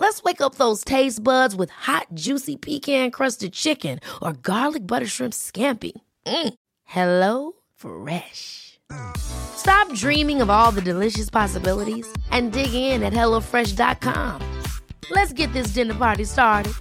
Let's wake up those taste buds with hot, juicy pecan-crusted chicken or garlic butter shrimp scampi. Hello Fresh. Stop dreaming of all the delicious possibilities and dig in at HelloFresh.com. Let's get this dinner party started.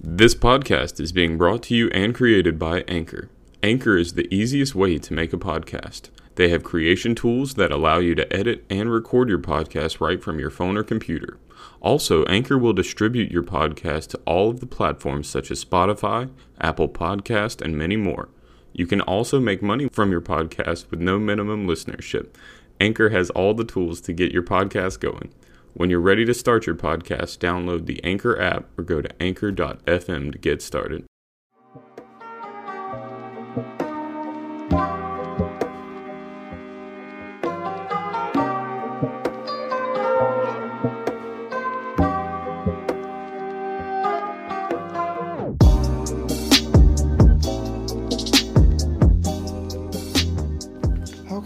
This podcast is being brought to you and created by Anchor. Anchor is the easiest way to make a podcast. They have creation tools that allow you to edit and record your podcast right from your phone or computer. Also, Anchor will distribute your podcast to all of the platforms such as Spotify, Apple Podcasts, and many more. You can also make money from your podcast with no minimum listenership. Anchor has all the tools to get your podcast going. When you're ready to start your podcast, download the Anchor app or go to anchor.fm to get started.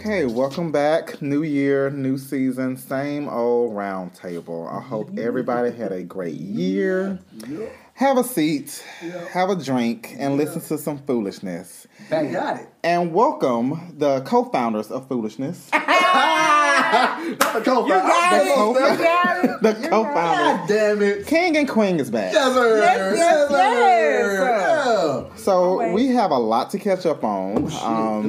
Okay, welcome back. New year, new season, same old round table. I hope everybody had a great year. Yep. Have a seat, yep. Have a drink, and listen to some foolishness. That got it. And welcome the co-founders of Foolishness. Not the co-founder. You got it. The co-founder. God damn it. King and Queen is back. Yes, sir. Yes, sir. Yeah. So we have a lot to catch up on.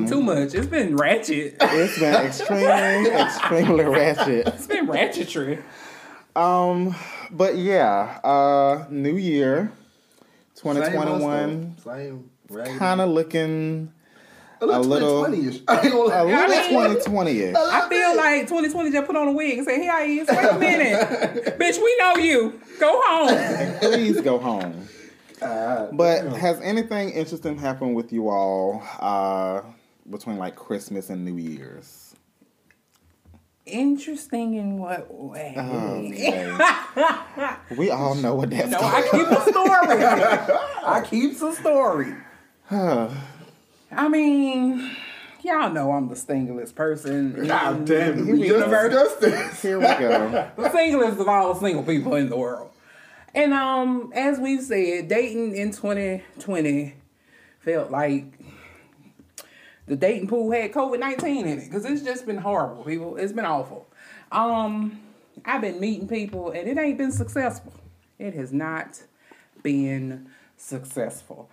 Too much. It's been ratchet. It's been extremely ratchet. It's been ratchetry. But yeah, new year, 2021. Same. Kind of looking... A little 2020-ish. I feel like 2020 just put on a wig and said, here I is. Wait a minute. Bitch, we know you. Go home. Please go home. But has anything interesting happened with you all between like Christmas and New Year's? Interesting in what way? Okay. We all know what that's like. I keep a story. I mean, y'all know I'm the singlest person. God damn it. We just discussed this. Here we go. The singlest of all single people in the world. And as we've said, dating in 2020 felt like the dating pool had COVID-19 in it. Because it's just been horrible, people. It's been awful. I've been meeting people, and it ain't been successful. It has not been successful.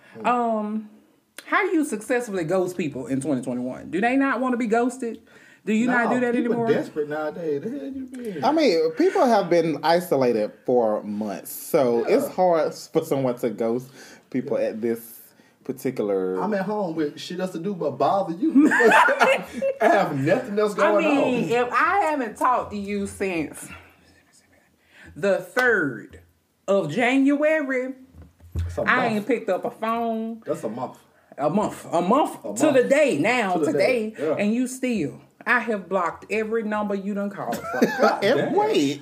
How do you successfully ghost people in 2021? Do they not want to be ghosted? Do you not do that anymore? People desperate nowadays. The hell you been? I mean, people have been isolated for months, so it's hard for someone to ghost people at this particular... I'm at home with shit else to do but bother you. I have nothing else going on. If I haven't talked to you since the 3rd of January, I ain't picked up a phone. That's a month. A month to the day now, today, yeah. And you still. I have blocked every number you done called from. Every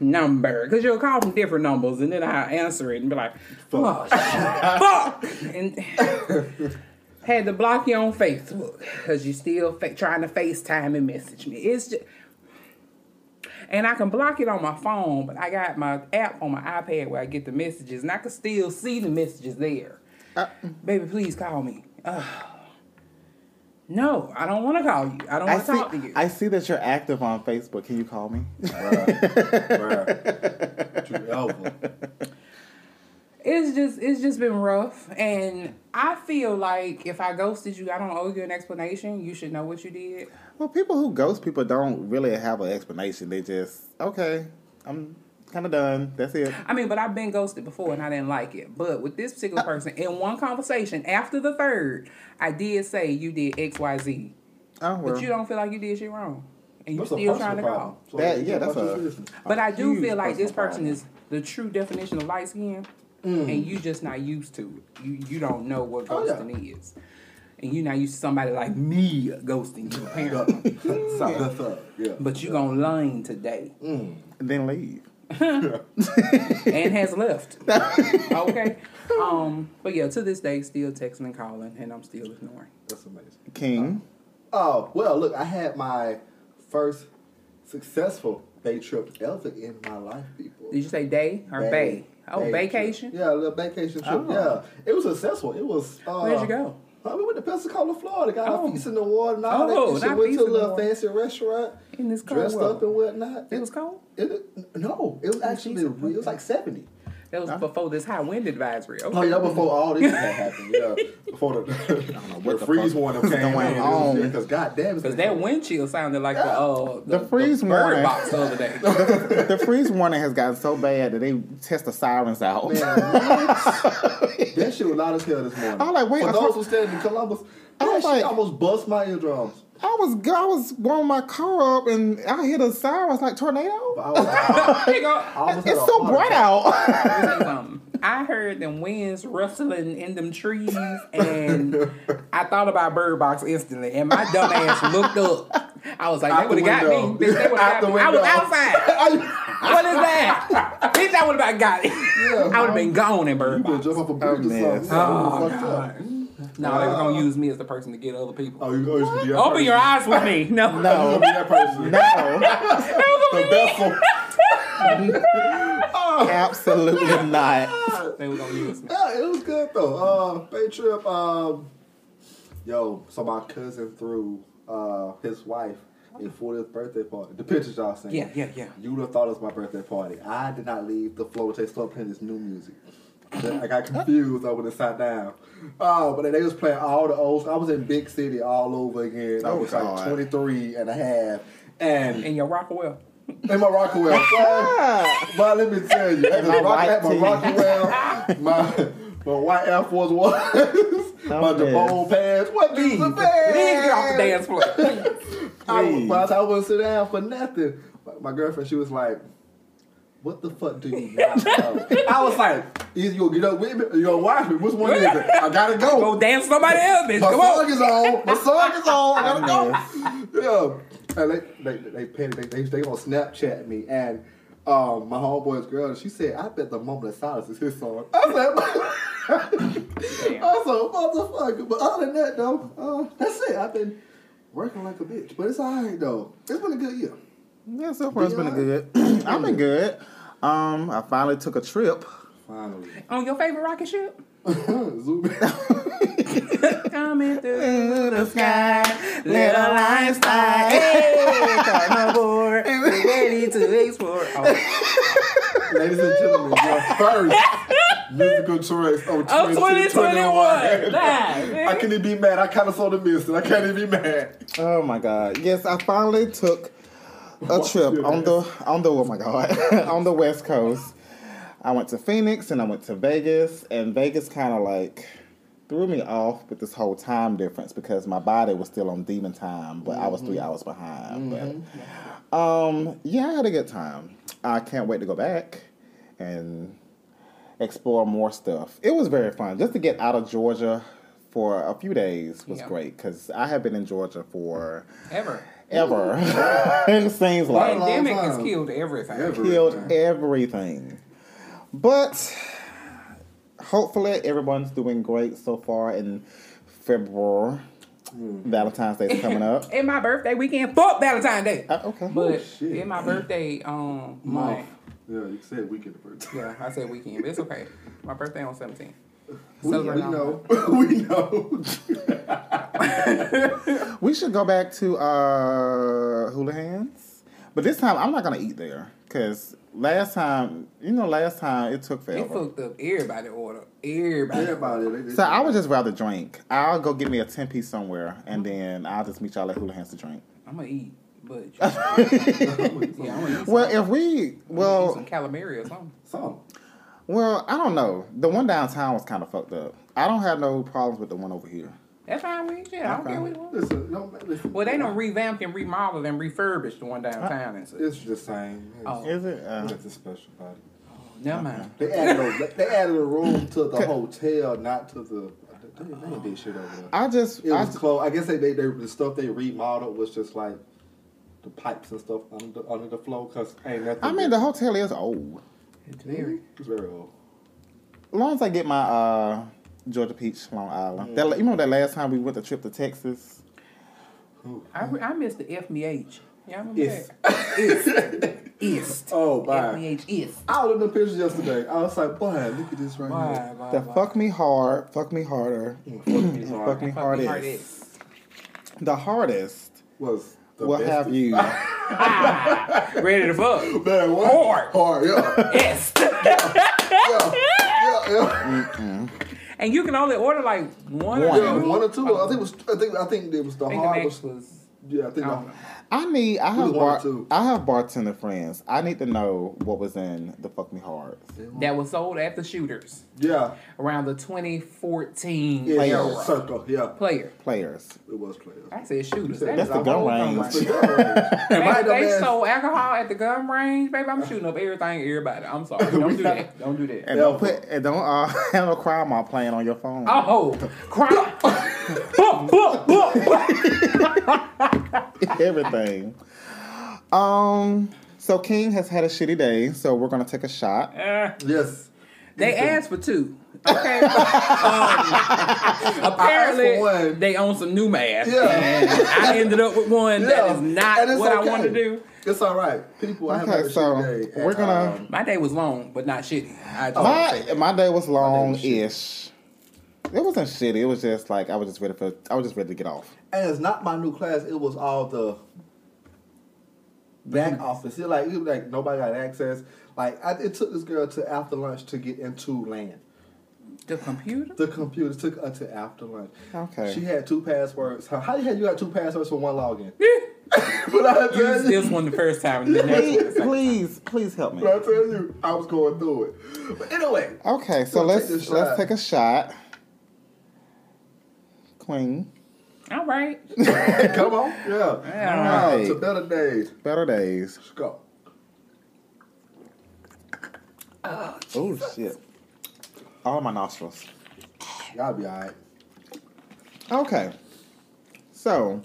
number. Because you'll call from different numbers, and then I'll answer it and be like, fuck! And had to block you on Facebook, because you still trying to FaceTime and message me. It's just... And I can block it on my phone, but I got my app on my iPad where I get the messages, and I can still see the messages there. Baby, please call me. No, I don't want to call you. I don't want to talk to you. I see that you're active on Facebook. Can you call me? It's just been rough. And I feel like if I ghosted you, I don't owe you an explanation. You should know what you did. Well, people who ghost people don't really have an explanation. They just, okay, I'm kind of done. That's it. I mean, but I've been ghosted before and I didn't like it. But with this particular person, in one conversation, after the third, I did say you did X, Y, Z. Oh, well. But you don't feel like you did shit wrong. And you're still trying to go. So but I do feel like this person is the true definition of light skin. Mm. And you just not used to it. You don't know what ghosting is. And you not used to somebody like me ghosting you, apparently. But you gonna line today. Mm. And then leave. And has left. Okay. But yeah, to this day, still texting and calling, and I'm still ignoring. That's amazing. King. Oh, well, look, I had my first successful day trip ever in my life, people. Did you say day or bay? Oh, vacation? Trip. Yeah, a little vacation trip. Oh. Yeah. It was successful. It was... Where'd you go? We went to Pensacola, Florida. Got our feast in the water and all that. Went to a little fancy restaurant. In this cold dressed up and whatnot. It was cold? No. It was actually real. It was like 70. That was before this high wind advisory. Okay. Oh, yeah, before all this happened. Yeah, before the freeze warning came on. Because goddamn, because that wind chill sounded like the freeze warning box the other day. The freeze warning has gotten so bad that they test the sirens out. Man, that shit was loud as hell this morning. I'm like, wait, for those who stayed in Columbus, that shit almost bust my eardrums. I was warming my car up and I hit a siren. I was like, tornado? It's so bright out. I heard them winds rustling in them trees and I thought about Bird Box instantly. And my dumb ass looked up. I was like, they would have got me. Bitch, they would have got me. I was outside. What is that? Bitch, I would have about got it. Yeah, I would have been gone in Bird Box. You would have jumped off a bridge or something. Oh, God. No, they were going to use me as the person to get other people. Oh, you always be that Open person. Your eyes with me. No. No. Be that person. No. The vessel. Absolutely not. They were going to use me. Yeah, it was good, though. Bay trip. So my cousin threw his wife a 40th birthday party. The pictures y'all seen. Yeah. You would have thought it was my birthday party. I did not leave the floor until they started playing this new music. I got confused. I went and sat down. Oh, but they was playing all the old. I was in big city all over again. I was like 23 and a half. And in your Rockawell. In my Rockawell. But let me tell you, my white Air Force Ones, my Jabot pants. What these are bad? Please get off the dance floor. I wouldn't sit down for nothing. My girlfriend, she was like, what the fuck do you not know? I was like, either you'll get up with me or you'll watch me. Which one is it? I gotta go. Go dance somebody else, bitch. My song is on. I gotta go. Yeah. And they gonna Snapchat me. And my homeboy's girl, she said, I bet the Moment of Silence is his song. I said, motherfucker. But other than that, though, that's it. I've been working like a bitch. But it's all right, though. It's been a good year. Yeah, so far it's been good. I've been good. I finally took a trip. Finally. On your favorite rocket ship? Zoom in. Coming through the sky, little lights fly. Hey, come aboard, we're ready to explore. Oh. Ladies and gentlemen, your first musical choice on 2021. I can't even be mad. I kind of saw the mist, and I can't even be mad. Oh my God! Yes, I finally took a trip on the West Coast. I went to Phoenix and I went to Vegas, and Vegas kind of like threw me off with this whole time difference because my body was still on demon time, but I was 3 hours behind. But I had a good time. I can't wait to go back and explore more stuff. It was very fun just to get out of Georgia for a few days was great because I have been in Georgia for ever. It seems like the pandemic has killed everything. But hopefully everyone's doing great so far in February. Valentine's Day is coming up. In my birthday weekend, fuck Valentine's Day. Okay. But in my birthday month. Yeah, you said weekend birthday. Yeah, I said weekend, but it's okay. My birthday on 17th. We know. We should go back to Houlihan's, but this time I'm not gonna eat there because last time it took forever. It fucked up everybody's order. Everybody. So I would just rather drink. I'll go get me a 10-piece somewhere, and then I'll just meet y'all at Houlihan's to drink. I'm gonna eat. But well, some calamari or something. Well, I don't know. The one downtown was kind of fucked up. I don't have no problems with the one over here. That's fine with you. I don't care what you want. Listen, well, they don't revamp and remodel and refurbish the one downtown. And such. It's the same. Is it? It's a special body. Never mind. They added a room to the hotel, not to the. They did shit over there. I guess they the stuff they remodeled was just like the pipes and stuff under the floor. Cause ain't nothing. I mean, the hotel is old. It's very old. As long as I get my Georgia Peach Long Island. Mm. You remember that last time we went a trip to Texas? I missed the F-me-H. Yeah, I remember that. East. Oh, bye. F-me-H East. I was in the pictures yesterday. I was like, boy, look at this right here. The fuck me hard, fuck me harder, fuck me hardest. The hardest was... What have you? Ready to fuck? Man, what? Hard, yeah. Yes. Yeah. And you can only order like one or two. Oh. I think it was the hardest. Yeah, I think. I have bartender friends. I need to know what was in the fuck me hard that was sold at the Shooters. Yeah, around the 2014 circle. Yeah, players. It was players. I said Shooters. That's the gun range. They sold alcohol at the gun range, baby. I'm shooting up everything, everybody. I'm sorry. Don't do that. Don't do that. And don't have no crime on playing on your phone. Oh, crime. Everything. So King has had a shitty day, so we're gonna take a shot. Yes. They asked for two. Okay. Apparently, they own some new masks. Yeah. And I ended up with one that is not what I want to do. It's all right. People, I have a shitty day. We're gonna. My day was long, but not shitty. My day was long-ish. It wasn't shitty. It was just like I was just ready to get off. And it's not my new class. It was all the back office. It was like nobody got access. It took this girl to after lunch to get into land. The computer took her to after lunch. Okay. She had two passwords. How the hell you got two passwords for one login? But I tell you, this one the first time. The next please help me. But I tell you, I was going through it. But anyway. Okay, so let's take a shot. Queen. All right. Come on. Yeah. All right. To better days. Better days. Let's go. Oh, shit. All my nostrils. Y'all be all right. Okay. So,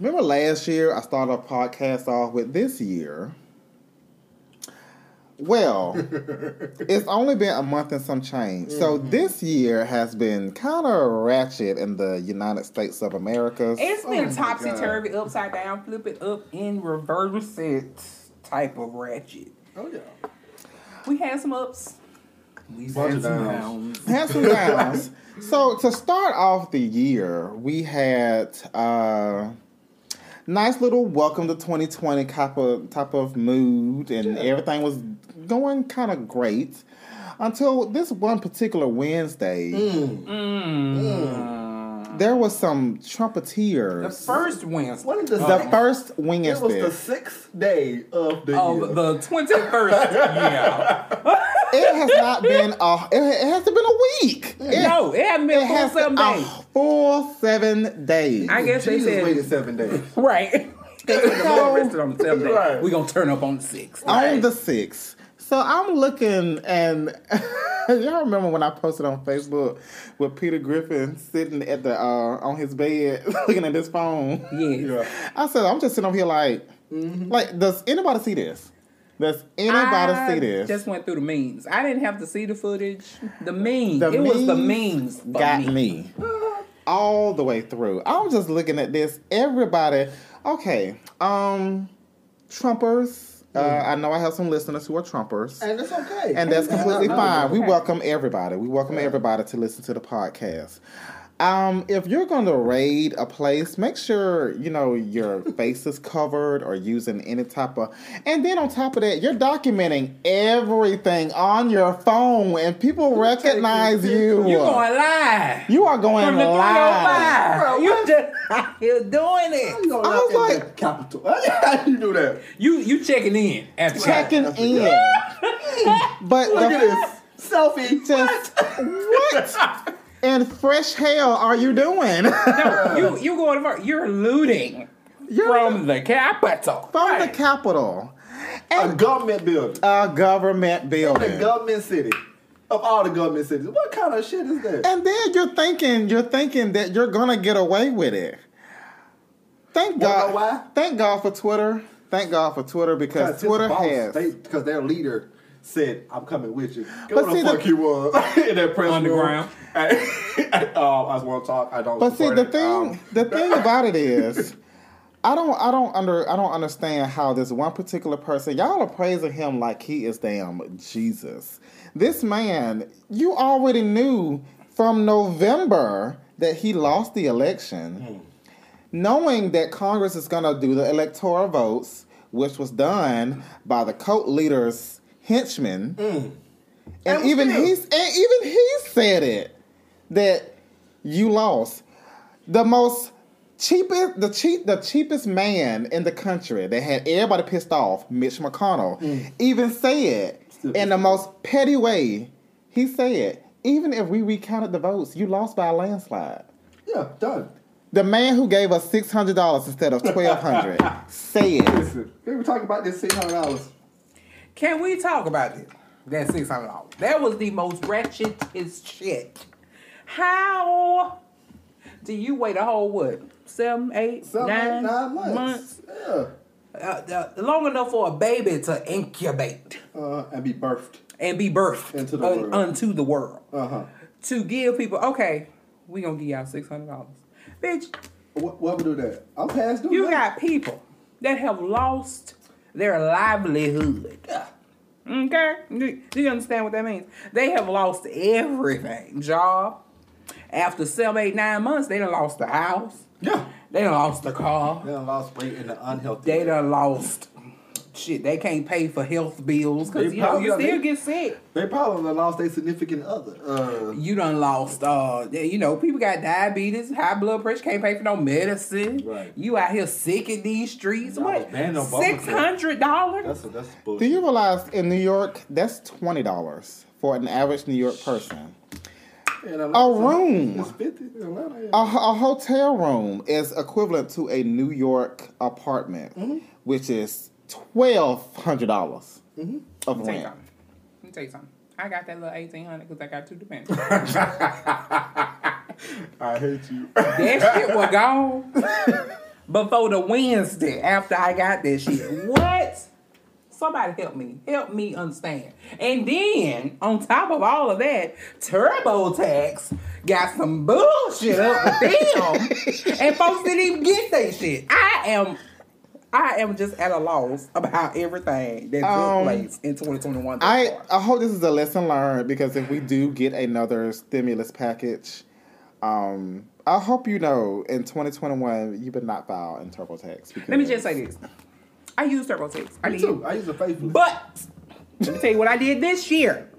remember last year I started a podcast off with this year? Well, it's only been a month and some change. Mm-hmm. So this year has been kind of ratchet in the United States of America. It's been topsy-turvy, upside down, flip it up, in reverse it type of ratchet. Oh, yeah. We had some ups. We had some downs. So to start off the year, we had... nice little welcome to 2020 type of mood, and everything was going kind of great until this one particular Wednesday. There was some trumpeteers. The first Wednesday. What is this? The first Wednesday. It was the sixth day of the year. The 21st. Yeah. It has not been it hasn't been a week. No, it hasn't been full 7 days. I guess Jesus they said waited 7 days. Right. So, on the 7th day. Right. We're gonna turn up on the 6th. Right? On the 6th. So I'm looking, and y'all remember when I posted on Facebook with Peter Griffin sitting at the on his bed looking at his phone. Yeah. I said, I'm just sitting over here like, does anybody see this? Does anybody see this? Just went through the memes. I didn't have to see the footage. The memes. It was the memes got me all the way through. I was just looking at this. Everybody, okay. Trumpers. I know I have some listeners who are Trumpers, and it's okay. And that's completely fine. We welcome everybody. We welcome everybody to listen to the podcast. If you're going to raid a place, make sure, you know, your face is covered or using any type of... And then on top of that, you're documenting everything on your phone and people recognize you. You're going live. You are going live. You're doing it. I was like... Capital. How do you do that? You checking in. But look at this. Selfie. What? And fresh hell are you doing? No, you going to work. You're looting from the Capitol. From the Capitol. And a government building. A government building. In a government city. Of all the government cities. What kind of shit is that? And then you're thinking that you're going to get away with it. Thank God. You know why? Thank God for Twitter. Thank God for Twitter because Twitter has... Because their leader... said, I'm coming with you. Go the fuck you up in that press underground. I just want to talk. I don't. But see, the thing about it is, I don't understand how this one particular person. Y'all are praising him like he is damn Jesus. This man, you already knew from November that he lost the election, knowing that Congress is going to do the electoral votes, which was done by the cult leaders. Henchman, and even he said it that you lost the cheapest man in the country that had everybody pissed off, Mitch McConnell, even said in the most petty way. He said, even if we recounted the votes, you lost by a landslide. Yeah, done. The man who gave us $600 instead of $1,200 said, "Listen, we were talking about this $600." Can we talk about this? That $600. That was the most ratchetest shit. How do you wait a whole, what, seven, eight, nine months? Yeah. Long enough for a baby to incubate. And be birthed. Into the world. Unto the world. Uh-huh. To give people, okay, we gonna give y'all $600. Bitch. What would do that? I'm past due. You got people that have lost... their livelihood. Okay? Do you understand what that means? They have lost everything. Job. After 7, 8, 9 months, they done lost the house. Yeah. They done lost the car. They done lost weight in the unhealthy. They done lost... shit, they can't pay for health bills because you still get sick. They probably done lost their significant other. You done lost, people got diabetes, high blood pressure, can't pay for no medicine. Right. You out here sick in these streets. What? $600? That's bullshit. Do you realize in New York, that's $20 for an average New York person? A room, a hotel room is equivalent to a New York apartment, which is $1,200 of rent. Let me tell you something. I got that little $1,800 because I got 2 dependents. I hate you. That shit was gone before the Wednesday after I got that shit. What? Somebody help me. Help me understand. And then, on top of all of that, TurboTax got some bullshit up with them. And folks didn't even get their shit. I am just at a loss about everything that took place in 2021. I hope this is a lesson learned because if we do get another stimulus package, I hope you know in 2021 you better not file in TurboTax. Let me just say this. I use TurboTax. I use it faithfully. But let me tell you what I did this year.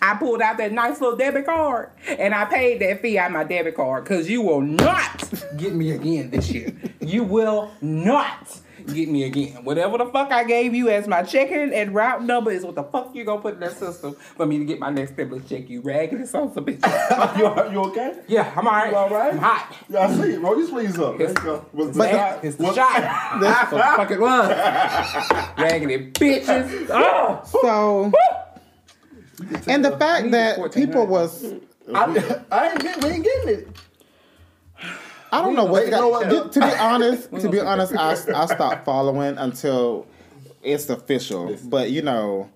I pulled out that nice little debit card and I paid that fee out of my debit card because you will not get me again this year. You will not. Get me again. Whatever the fuck I gave you as my checking and route number is what the fuck you gonna put in that system for me to get my next stimulus check, you raggedy son of a bitch. You okay? Yeah, I'm all right. You all right? I'm hot. Yeah, I see. Roll your sleeves up. It's the shot. That's what the fuck it was. Raggedy bitches. Oh. So, and the fact that people was... we ain't getting it. I don't know what. To be honest, I stopped following until it's official. But you know,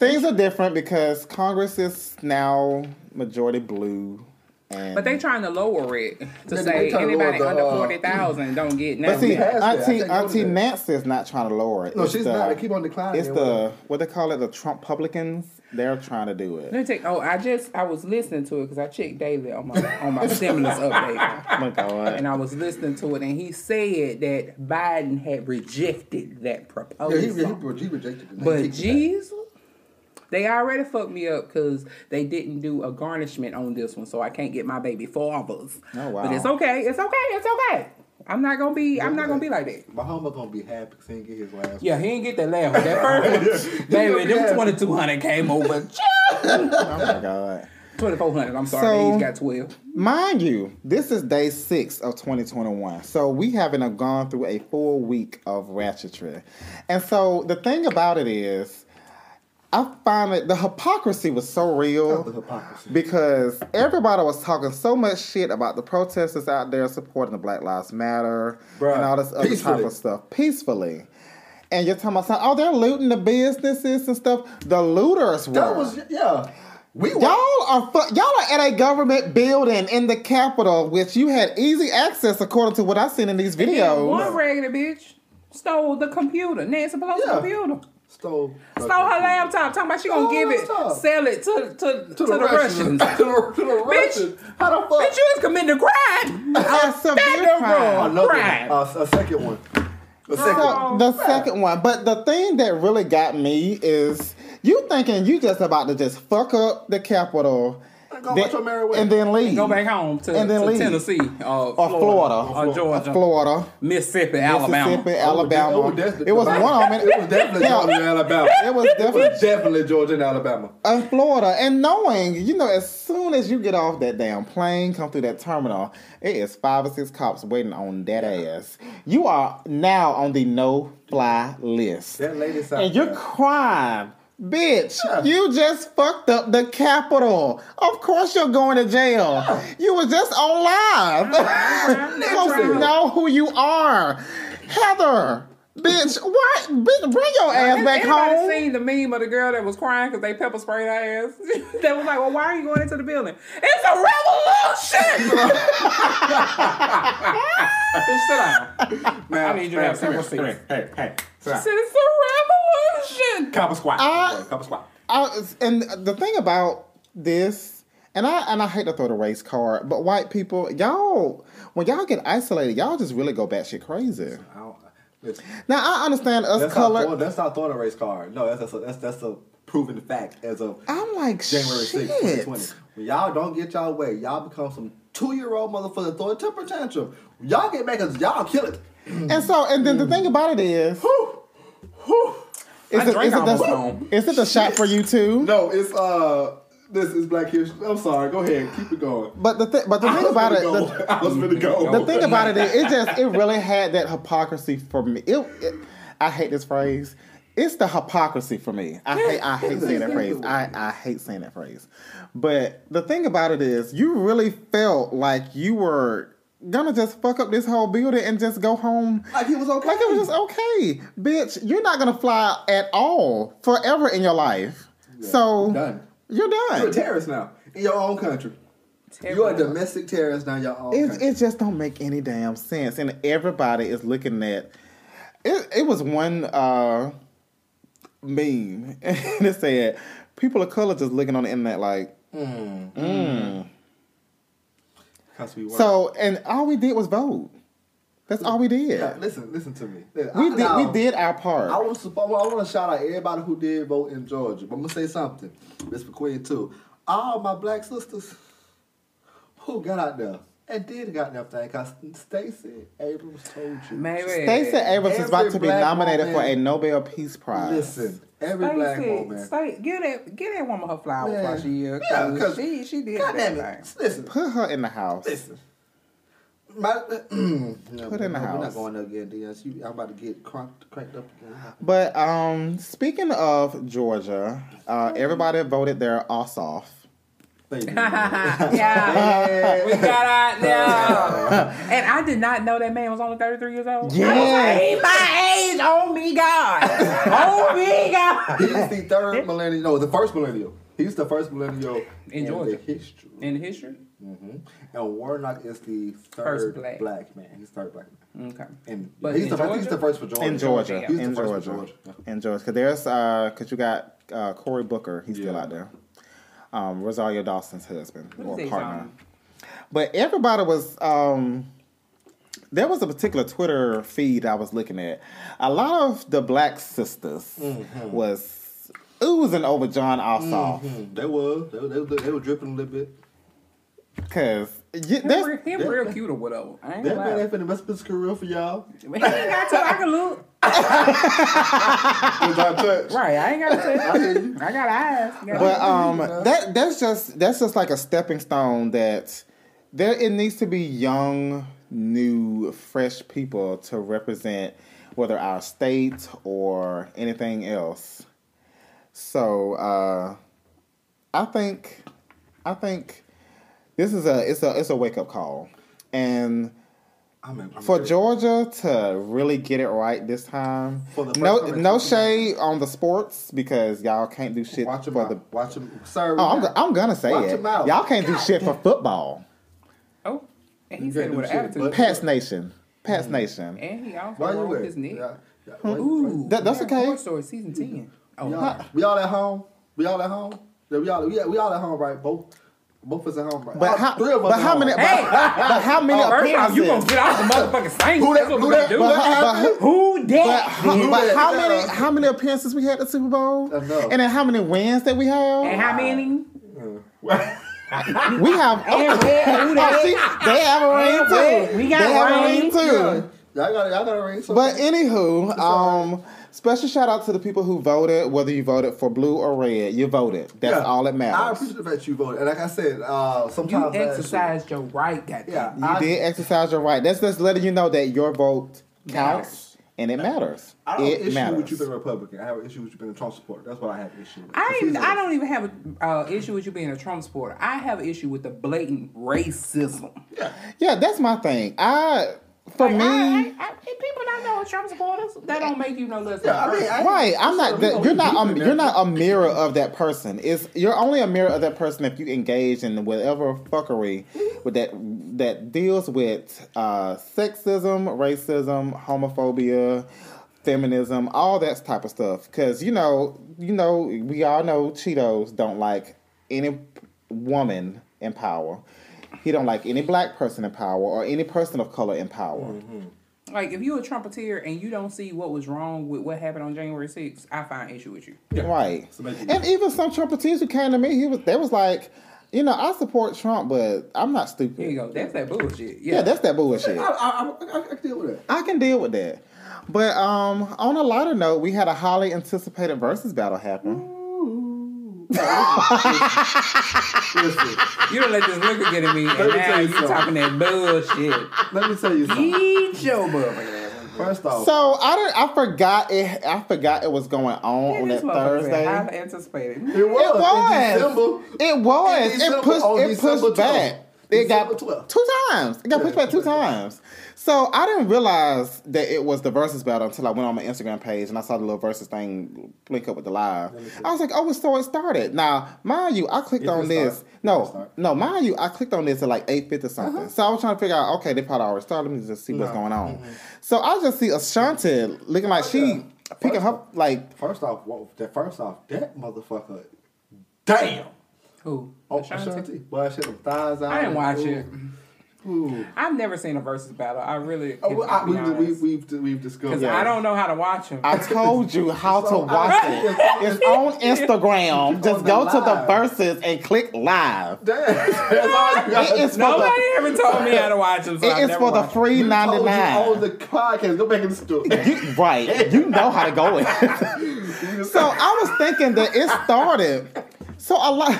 things are different because Congress is now majority blue, But they trying to lower it to say anybody under 40,000 don't get nothing. But see, Auntie Nancy is not trying to lower it. No, she's not. They keep on declining. It's the what they call it, the Trump-publicans. They're trying to do it. Let me take. Oh, I was listening to it because I checked daily on my stimulus update. My God. And I was listening to it, and he said that Biden had rejected that proposal. Yeah, he rejected it. But Jesus. They already fucked me up because they didn't do a garnishment on this one, so I can't get my baby fathers. Oh wow! But it's okay. It's okay. It's okay. I'm not gonna be like that. Bahama gonna be happy because he didn't get his last one. Yeah, he didn't get that last one. That first one, baby, them 2,200 came over. Oh my God. 2,400. I'm sorry, so, they each got 12. Mind you, this is day 6 of 2021. So we haven't gone through a full week of ratchetry, and so the thing about it is. I find that the hypocrisy was so real because everybody was talking so much shit about the protesters out there supporting the Black Lives Matter and all this other type of stuff peacefully. And you're talking about, they're looting the businesses and stuff. The looters were. That was, yeah. Y'all are at a government building in the Capitol, which you had easy access according to what I've seen in these videos. And one regular bitch stole the computer, Nancy Pelosi's computer. Stole her laptop. Talking about she gonna give it, sell it to the Russians. Bitch, how the fuck? Bitch, you is committing crime. Another crime. A second one. The second one. But the thing that really got me is you thinking you just about to just fuck up the Capitol. And then leave. And go back home to Tennessee. Or Florida. Mississippi, Alabama. It was one of them. It was definitely Georgia and Alabama. It was definitely Georgia and Alabama. And Florida. And knowing, as soon as you get off that damn plane, come through that terminal, it is 5 or 6 cops waiting on that ass. You are now on the no-fly list. That lady's out. And you're crying. Bitch, you just fucked up the Capitol. Of course you're going to jail. Yeah. You were just on live. They don't know who you are. Heather, bitch, what? Bitch, bring your ass back home. Have seen the meme of the girl that was crying because they pepper sprayed her ass? They was like, well, why are you going into the building? It's a revolution! Bitch, sit down. Now, I need you to have several seats. Hey. She said, it's a revolution. Copper squat. And the thing about this, and I hate to throw the race card, but white people, y'all, when y'all get isolated, y'all just really go batshit crazy. I understand us colored. That's not throwing a race card. No, that's a proven fact as of January 6, 2020. When y'all don't get y'all way, y'all become some 2-year-old motherfucker throwing temper tantrum. Y'all get back because y'all kill it. And then the thing about it is, is it the shot for you too? No, it's this is Black History. I'm sorry, go ahead, keep it going. The thing about it is, it really had that hypocrisy for me. I hate this phrase. It's the hypocrisy for me. I hate saying that phrase. I hate saying that phrase. But the thing about it is, you really felt like you were gonna just fuck up this whole building and just go home. Like it was just okay. Bitch, you're not gonna fly at all forever in your life. Yeah. So you're done. You're a terrorist now in your own country. You're a domestic terrorist now in your own country. It just don't make any damn sense. And everybody is looking at it. It was one meme and it said people of color just looking on the internet like and all we did was vote. That's all we did. Yeah, listen to me. We did our part. I want to shout out everybody who did vote in Georgia. But I'm gonna say something, Miss McQueen too. All my black sisters who got out there and did got that thing. Cause Stacey Abrams told you. Stacey Abrams is about to be nominated for a Nobel Peace Prize. Listen. Get that woman her flowers while she's here. Yeah, because she did that. Listen, put her in the house. Listen. Put her in the house. We're not going up again, DSU. I'm about to get cranked up again. But speaking of Georgia, everybody voted their ass off. Yeah, we got out now. And I did not know that man was only 33 years old. Yeah, I was like, my age. Oh me God. He's the first millennial in Georgia. In history. Mm-hmm. And Warnock is the third black man. He's the third black man. Okay. And he's the first for Georgia. In Georgia. Yeah. He's the first for Georgia. Because there's, because you got Cory Booker. He's still out there. Rosario Dawson's husband or partner. But everybody was... there was a particular Twitter feed I was looking at. A lot of the black sisters was oozing over John Ossoff. Mm-hmm. They were dripping a little bit. Cause him real cute or whatever. That man ain't finna mess up his career for y'all. He ain't got to I can look. Right, I ain't got to touch. I got eyes. But that's just like a stepping stone that it needs to be young, new, fresh people to represent whether our state or anything else. So I think this is a wake up call, and for Georgia to really get it right this time. No shade on the sports because y'all can't do shit. Watch them. Sorry, I'm gonna say it. Y'all can't do shit for football. Oh, and he said it with an attitude. Pats Nation. And he also broke his neck. Ooh, that's okay. Story season 10. Oh, we all at home. We all at home, right? Both of us at home, right? But how many appearances? You gonna get out the motherfucking Saints? How many appearances we had at the Super Bowl? Enough. And then how many wins that we have? And how many? We have. They have a ring too. We got a ring too. Y'all got a ring too. But anywho, special shout out to the people who voted, whether you voted for blue or red. You voted. That's all that matters. I appreciate the fact you voted. And like I said, sometimes you exercised your right. You did exercise your right. That's just letting you know that your vote counts and it matters. I don't have an issue with you being a Republican. I have an issue with you being a Trump supporter. That's what I have an issue with. I don't even have an issue with you being a Trump supporter. I have an issue with the blatant racism. Yeah, that's my thing. For me, people don't know Trump supporters. That don't make you no less. Yeah, You're not a mirror of that person. You're only a mirror of that person if you engage in whatever fuckery with that deals with sexism, racism, homophobia, feminism, all that type of stuff. Because you know, we all know Cheetos don't like any woman in power. He don't like any black person in power or any person of color in power. Mm-hmm. Like, if you're a Trumpeteer and you don't see what was wrong with what happened on January 6th, I find issue with you. Yeah. Right. And even some Trumpeteers who came to me, they was like, I support Trump, but I'm not stupid. Here you go. That's that bullshit. Yeah, that's that bullshit. I can deal with that. But on a lighter note, we had a highly anticipated versus battle happen. Mm-hmm. Listen. You don't let this liquor get in me, and now you're talking that bullshit. Let me tell you something. Eat your bullshit. First off, so I forgot it was going on that Thursday. I anticipated it was. It pushed back. It got pushed back two times. So I didn't realize that it was the versus battle until I went on my Instagram page and I saw the little versus thing link up with the live. I was like, so it started. Now, mind you, I clicked on this. I clicked on this at like 8:50 something. So I was trying to figure out, okay, they probably already started. Let me just see what's going on. Mm-hmm. So I just see Ashanti looking like she picking up like. First off, that motherfucker. Damn. Who? Oh, Ashanti. Boy, she had them thighs out. I didn't watch it. Ooh. I've never seen a versus battle. I really. We've discussed. Because I don't know how to watch them. I told you how to watch it. It's on Instagram. Just go to the versus and click live. Nobody ever told me how to watch them. So it is for the free $99. On the podcast, go back in the store. Right, you know how to go in. So I was thinking that it started. So a lot.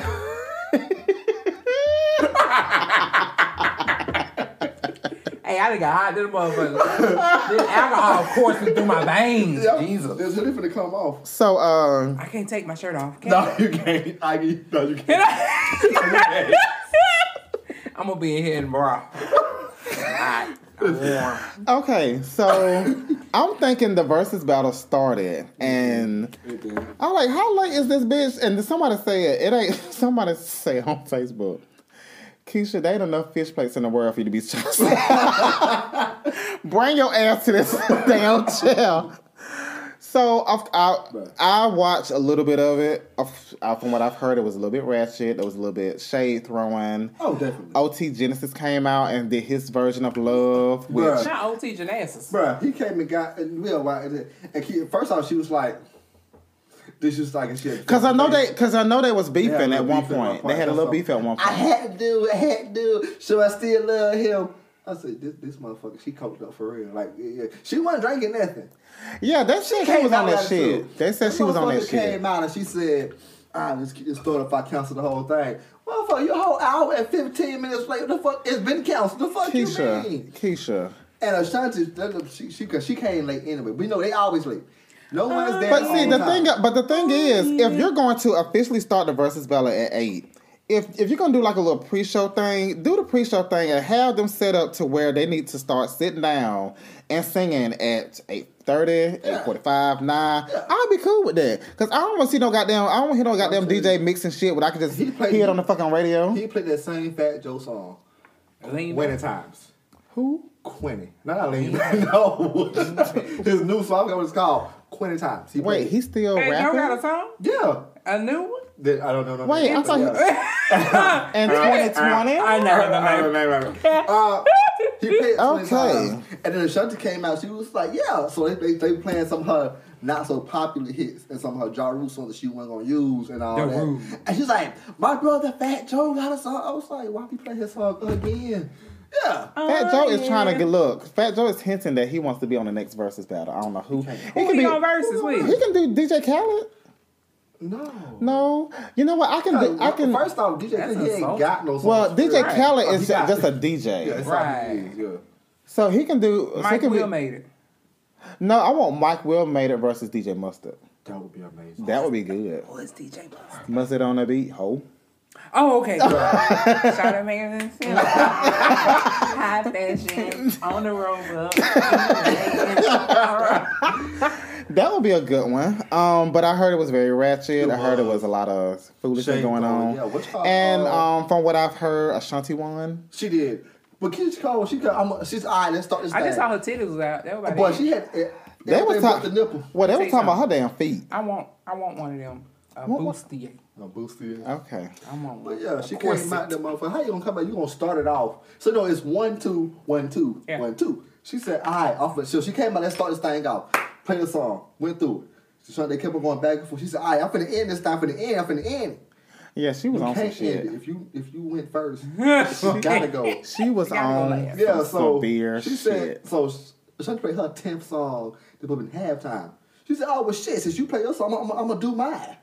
Hey, I done got hot to the motherfucker. This alcohol coursing through my veins. Yep. Jesus. It's really finna come off. So, I can't take my shirt off. No, you can't. I'm gonna be in here in bra. Alright. Okay, so I'm thinking the versus battle started, and I'm like, "How late is this bitch?" And somebody said on Facebook, Keisha, there ain't enough fish plates in the world for you to be stressed. Bring your ass to this damn chair. So I watched a little bit of it. From what I've heard, it was a little bit ratchet. It was a little bit shade throwing. Oh, definitely. O.T. Genesis came out and did his version of love. Which, not O.T. Genesis. Bruh, he came and got... first off, she was like... This is like a shit. Because I know they was beefing at one point. They had a little beef at one point. I had to. So I still love him. I said, this motherfucker, she coked up for real. Like, yeah. She wasn't drinking nothing. Yeah, that shit, she was on that shit. They said she was on that shit. Came out and she said, all right, it's thought if I cancel the whole thing. Motherfucker, your whole hour and 15 minutes late, what the fuck? It's been canceled. The fuck Keisha, you mean? Keisha. And Ashanti, she came late anyway. We know they always late. No one is there. But the thing is, if you're going to officially start the Versus Bella at 8, if you're gonna do like a little pre-show thing, do the pre-show thing and have them set up to where they need to start sitting down and singing at 8:30, 8:45, 9. Yeah. I'll be cool with that because I don't want to hear no goddamn DJ mixing shit where I can just hear it on the fucking radio. He played that same Fat Joe song, "Winning Times." Who? Quinny. Not Lean. No, his new song. What it's called? Quinny Times. He's still rapping. Ain't no got a song? Yeah, a new one. I don't know. Wait, I thought he was... In 2020? I know. He played 20 times. And then Ashanti came out. She was like, yeah. So they playing some of her not-so-popular hits and some of her Ja Rule songs that she wasn't going to use and all that. And she's like, my brother Fat Joe got a song. I was like, why be playing his song again? Yeah. Fat Joe is trying to get look. Fat Joe is hinting that he wants to be on the next Versus battle. I don't know who. He can be on Versus with? He can do DJ Khaled. No. You know what? I can. First off, DJ Khaled ain't got no songs. Well, DJ Khaled is just a DJ. Yeah, right. So he can do. Mike Will made it. No, I want Mike Will made it versus DJ Mustard. That would be amazing. That would be good. Who is DJ Mustard? Mustard on the beat, ho. Oh, okay. Shout out magazine. High fashion on the road. That would be a good one. But I heard it was very ratchet. I heard it was a lot of foolishness going on. Yeah, from what I've heard, Ashanti won. She did. But Keisha Cole, she's all right, let's start this thing. I just saw her titties was out. That was about it. She had the nipple. Well, they were talking about her damn feet. I want one of them. A bustier. A bustier. Okay. I'm on one. But yeah, she came out that motherfucker. How you gonna come out? You gonna start it off. So no, it's 1, 2, 1, 2, yeah. 1, 2. She said, all right, so she came out, let's start this thing off. Play the song. Went through it. So they kept on going back and forth. She said, all right, I'm finna end this time. I'm finna end it. Yeah, she was on some shit. If you went first, she gotta go. She was on severe shit. She said, so she played her 10th song that would have been halftime. She said, oh, well, shit, since you play your song, I'm gonna do mine.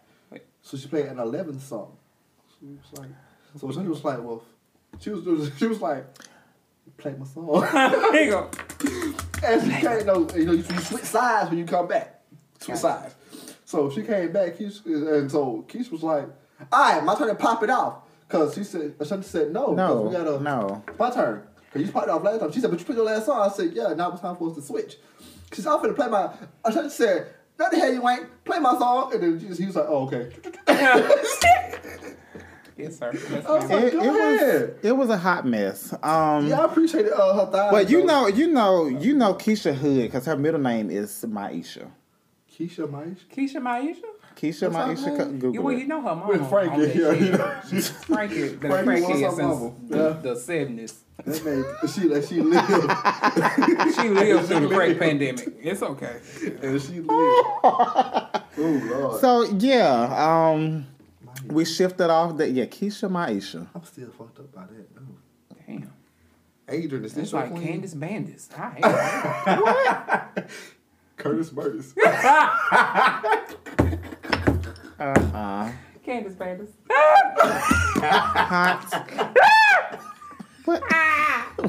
So she played an 11th song. She was like, she was like, play my song. There you go. And she came, you switch sides when you come back. Switch sides. So she came back, and so Keisha was like, all right, my turn to pop it off. Because Ashanti said, no. We gotta, no. My turn. Because you popped it off last time. She said, but you played your last song. I said, yeah, now it's time for us to switch. She said, I'm finna play my, Ashanti said, no, the hell you ain't. Play my song. And then he was like, oh, okay. Yes, sir. It was a hot mess. I appreciate it. Her thighs. But you know Keisha Hood, because her middle name is Maisha. Keisha Maisha? Keisha Maisha? Keisha Maisha. Google it. Well, you know her mom. With Frankie. Frankie. The 70s. That made she lived. She lived through the great pandemic. It's okay. And she lived. Oh, Lord. So, yeah. We shifted off that. Yeah, Keisha Maisha. I'm still fucked up by that, dude. Damn. Adrian, is this like Candace Bandits? I hate that. What? Curtis Burtis. Candace Bandits. Hot.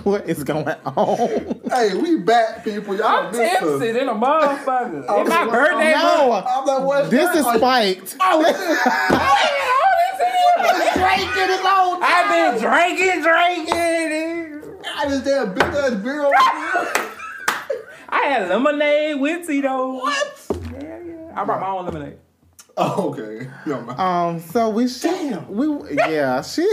What is going on? Hey, we back, people. Y'all I'm tipsy than a motherfucker. It's my birthday. No, I'm like, this is spiked. I've been drinking. I just did a big ass beer. I had lemonade with Tito's. What? Yeah. I brought my own lemonade. Oh, okay. So we. Damn. We. Yeah. She.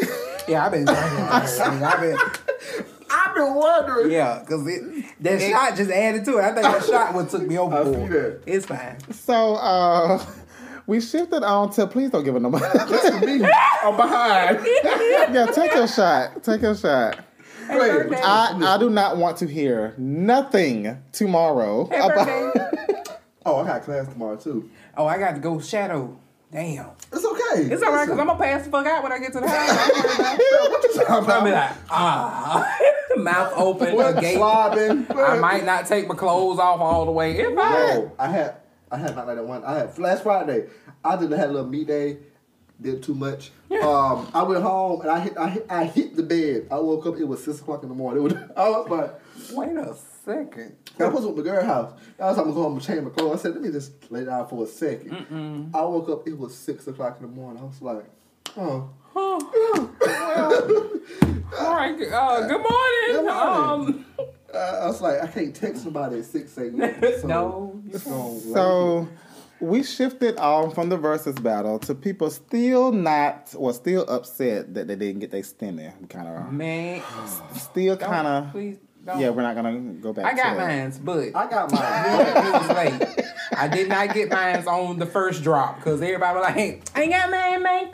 Yeah, I've been drinking all this thing. I've been wondering. Yeah, because that shot just added to it. I think that shot would took me overboard. It's fine. So, we shifted on to please don't give it no money. That's me. I'm behind. Yeah, take your shot. Take your shot. I do not want to hear nothing tomorrow. Oh, I got class tomorrow, too. Oh, I got to go shadow. Damn. It's okay. It's all right, because I'm going to pass the fuck out when I get to the house. What you talking about? I'll be like, mouth open, gate. Slobbing. I might not take my clothes off all the way. If I had not like that one. I had Flash Friday. I didn't have a little meat day. Did too much. Yeah. I went home and I hit the bed. I woke up. It was 6 o'clock in the morning. I was like, wait a second. I was at my girl's house. I was going home and change my clothes. I said, let me just lay down for a second. Mm-mm. I woke up. It was 6 o'clock in the morning. I was like, oh. All right. Good morning. I was like, I can't text somebody at 6 a.m. So no. So. We shifted on from the versus battle to people still upset that they didn't get their stimmy. We're not gonna go back. I got mine, but it was late. I did not get mine on the first drop because everybody was like, "Hey, I ain't got mine,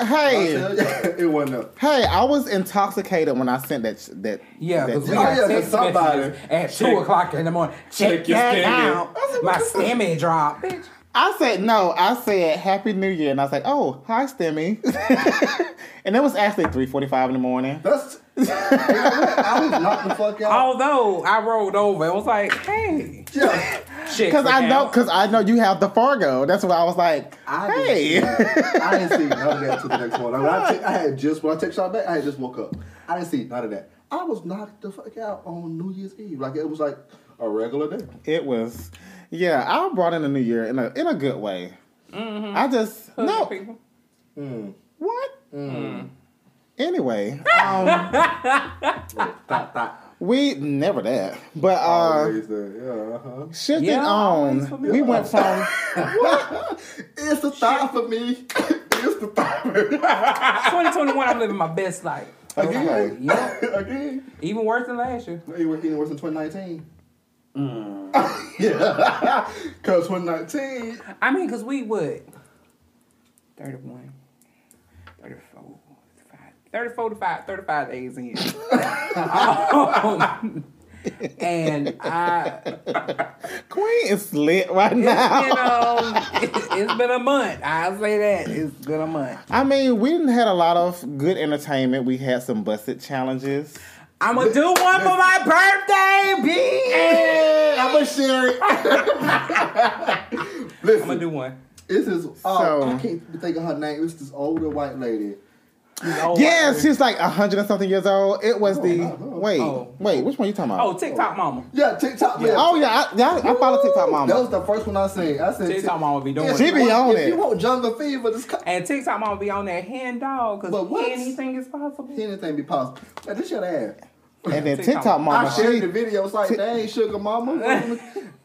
it wasn't up." Hey, I was intoxicated when I sent that. Yeah, because we got text somebody at 2 o'clock in the morning. Check that out. My stimmy drop, bitch. I said no. I said Happy New Year, and I was like, "Oh, hi, stimmy," and it was actually 3:45 in the morning. That's. I was knocked the fuck out. Although I rolled over, it was like, "Hey." Yeah. Because I know you have the Fargo. That's why I was like, hey. I didn't see none of that until the next morning. When I had just woke up. I didn't see none of that. I was knocked the fuck out on New Year's Eve. Like, it was like a regular day. It was. Yeah, I brought in the New Year in a good way. Mm-hmm. I just, hood no. People. Mm. What? Mm. Anyway. We never that, but shifting on. We went from what? It's the thought for me. It's the thought for me. 2021, I'm living my best life. Again, yeah, again. Even worse than last year. Even worse than 2019. Mm. Yeah, because 2019. I mean, because we would 31, 34. 35 days in. And I... Queen is lit right now. It's been a month. I'll say that. It's been a month. I mean, we didn't had a lot of good entertainment. We had some busted challenges. I'm going to do one for my birthday, bitch! And I'm going to share it. Listen, I'm going to do one. This is... I can't think of her name. It's this older white lady. Yes, she's like 100 and something years old. It was which one are you talking about? Oh, TikTok Mama. Yeah, TikTok Mama. Yeah. Oh yeah, I follow TikTok Mama. That was the first one I seen. I said TikTok Mama be doing. She be on it. If you want jungle fever, just and TikTok Mama be on that hand dog because anything is possible. Anything be possible. Now, this your ass. And then TikTok Mama. I shared the video. It's like, dang, Sugar Mama.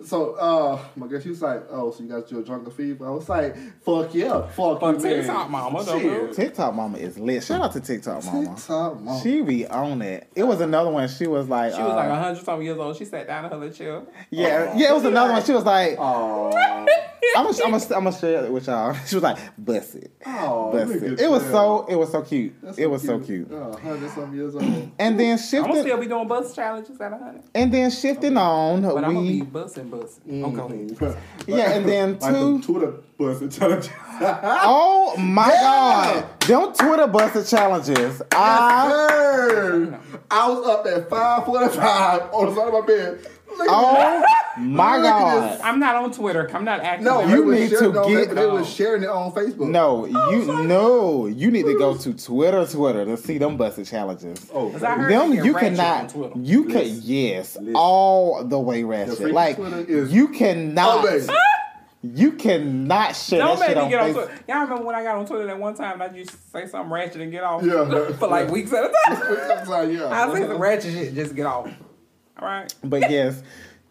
So, my girl, she was like, oh, so you guys do a drunk of fever? I was like, fuck yeah. Fuck TikTok Mama, though. TikTok Mama is lit. Shout out to TikTok Mama. TikTok Mama. She be on it. It was another one. She was like 100-something years old. She sat down in her little chair. Yeah. Yeah, it was another one. She was like, oh. I'm going to share it with y'all. She was like, bless it. Oh, it was so cute. It was so cute. 100-something years old. And then shifting. I'm going to still be doing bus challenges at 100. And then shifting on. But I'm going to be busing. Okay. Yeah, and then Twitter busted challenges. Oh my God, them Twitter busted challenges! I was up at 5:45 on the side of my bed. My God, I'm not on Twitter. I'm not active. No, you need to get. They were sharing it on Facebook. You need to go to Twitter to see them busted challenges. Oh, them you cannot. You can all the way ratchet. Like you cannot. You cannot share that shit on Facebook. Y'all remember when I got on Twitter that one time? I used to say something ratchet and get off for like weeks at a time. I think the ratchet shit just get off. All right, but yes.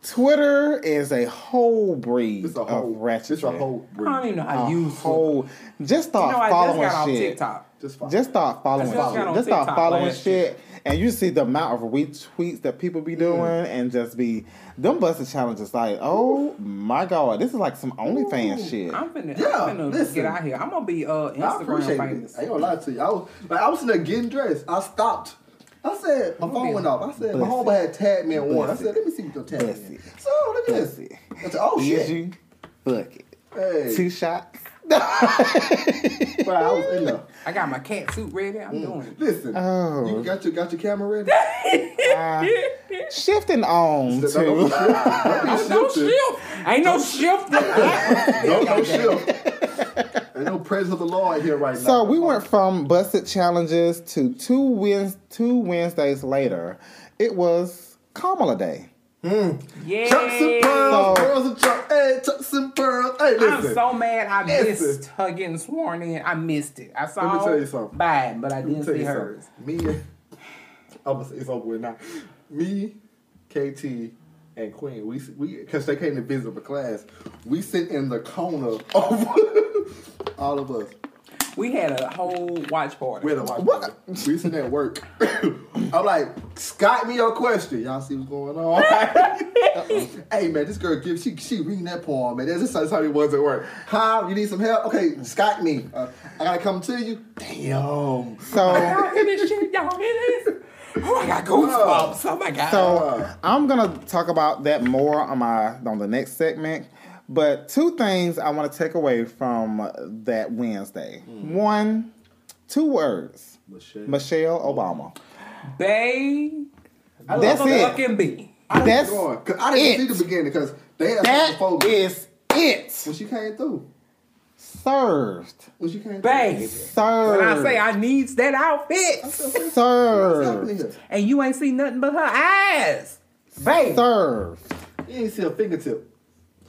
Twitter is a whole breed of ratchet. It's a whole breed. I don't even know how to use it. Just start following shit. I just got off TikTok. Just start following. Just start following shit, and you see the amount of retweets that people be doing, and just be them busted challenges. Like, oh my god, this is like some OnlyFans shit. I'm finna get out of here. I'm gonna be Instagram famous. I ain't gonna lie to you. I was in there getting dressed. I stopped. I said, my phone went off. I said, my homeboy had tagged me at one. I said, let me see what your tag is. So look at this. I said, oh shit. Look it. Hey. 2 shots. But I was in there. I got my catsuit ready. I'm doing it. Listen, you got your camera ready? Shifting on to... Ain't no shifting. No shift. Ain't no praise of the Lord here right now. So we went from busted challenges to two Wednesdays later. It was Kamala Day. Yeah. Chucks and pearls, girls and chucks. Hey, chucks and pearls. Hey, listen. I'm so mad. I missed her getting sworn in. I missed it. I saw. Let me tell you something. Biden, but I didn't see hers. I'm gonna say it's over with now. Me, KT, and Queen. We because they came to visit the class. We sit in the corner of all of us. We had a whole watch party. We sitting at work. I'm like, Scott, me your question. Y'all see what's going on? Hey, man, this girl, she reading that poem, man. That's how it was at work. Huh? You need some help? Okay, Scott, me. I got to come to you? Damn. So, y'all hear this shit? Y'all hear this? Oh, I got goosebumps. Oh, my God. So, I'm going to talk about that more on the next segment. But 2 things I want to take away from that Wednesday. 1, 2 words. Michelle Obama. That's it. Fucking B. I didn't see the beginning because they had that phone. Is it. When she came through. Served. When she came through. Served. When I say I needs that outfit. Served. And you ain't seen nothing but her eyes. Babe. Served. You ain't see a fingertip.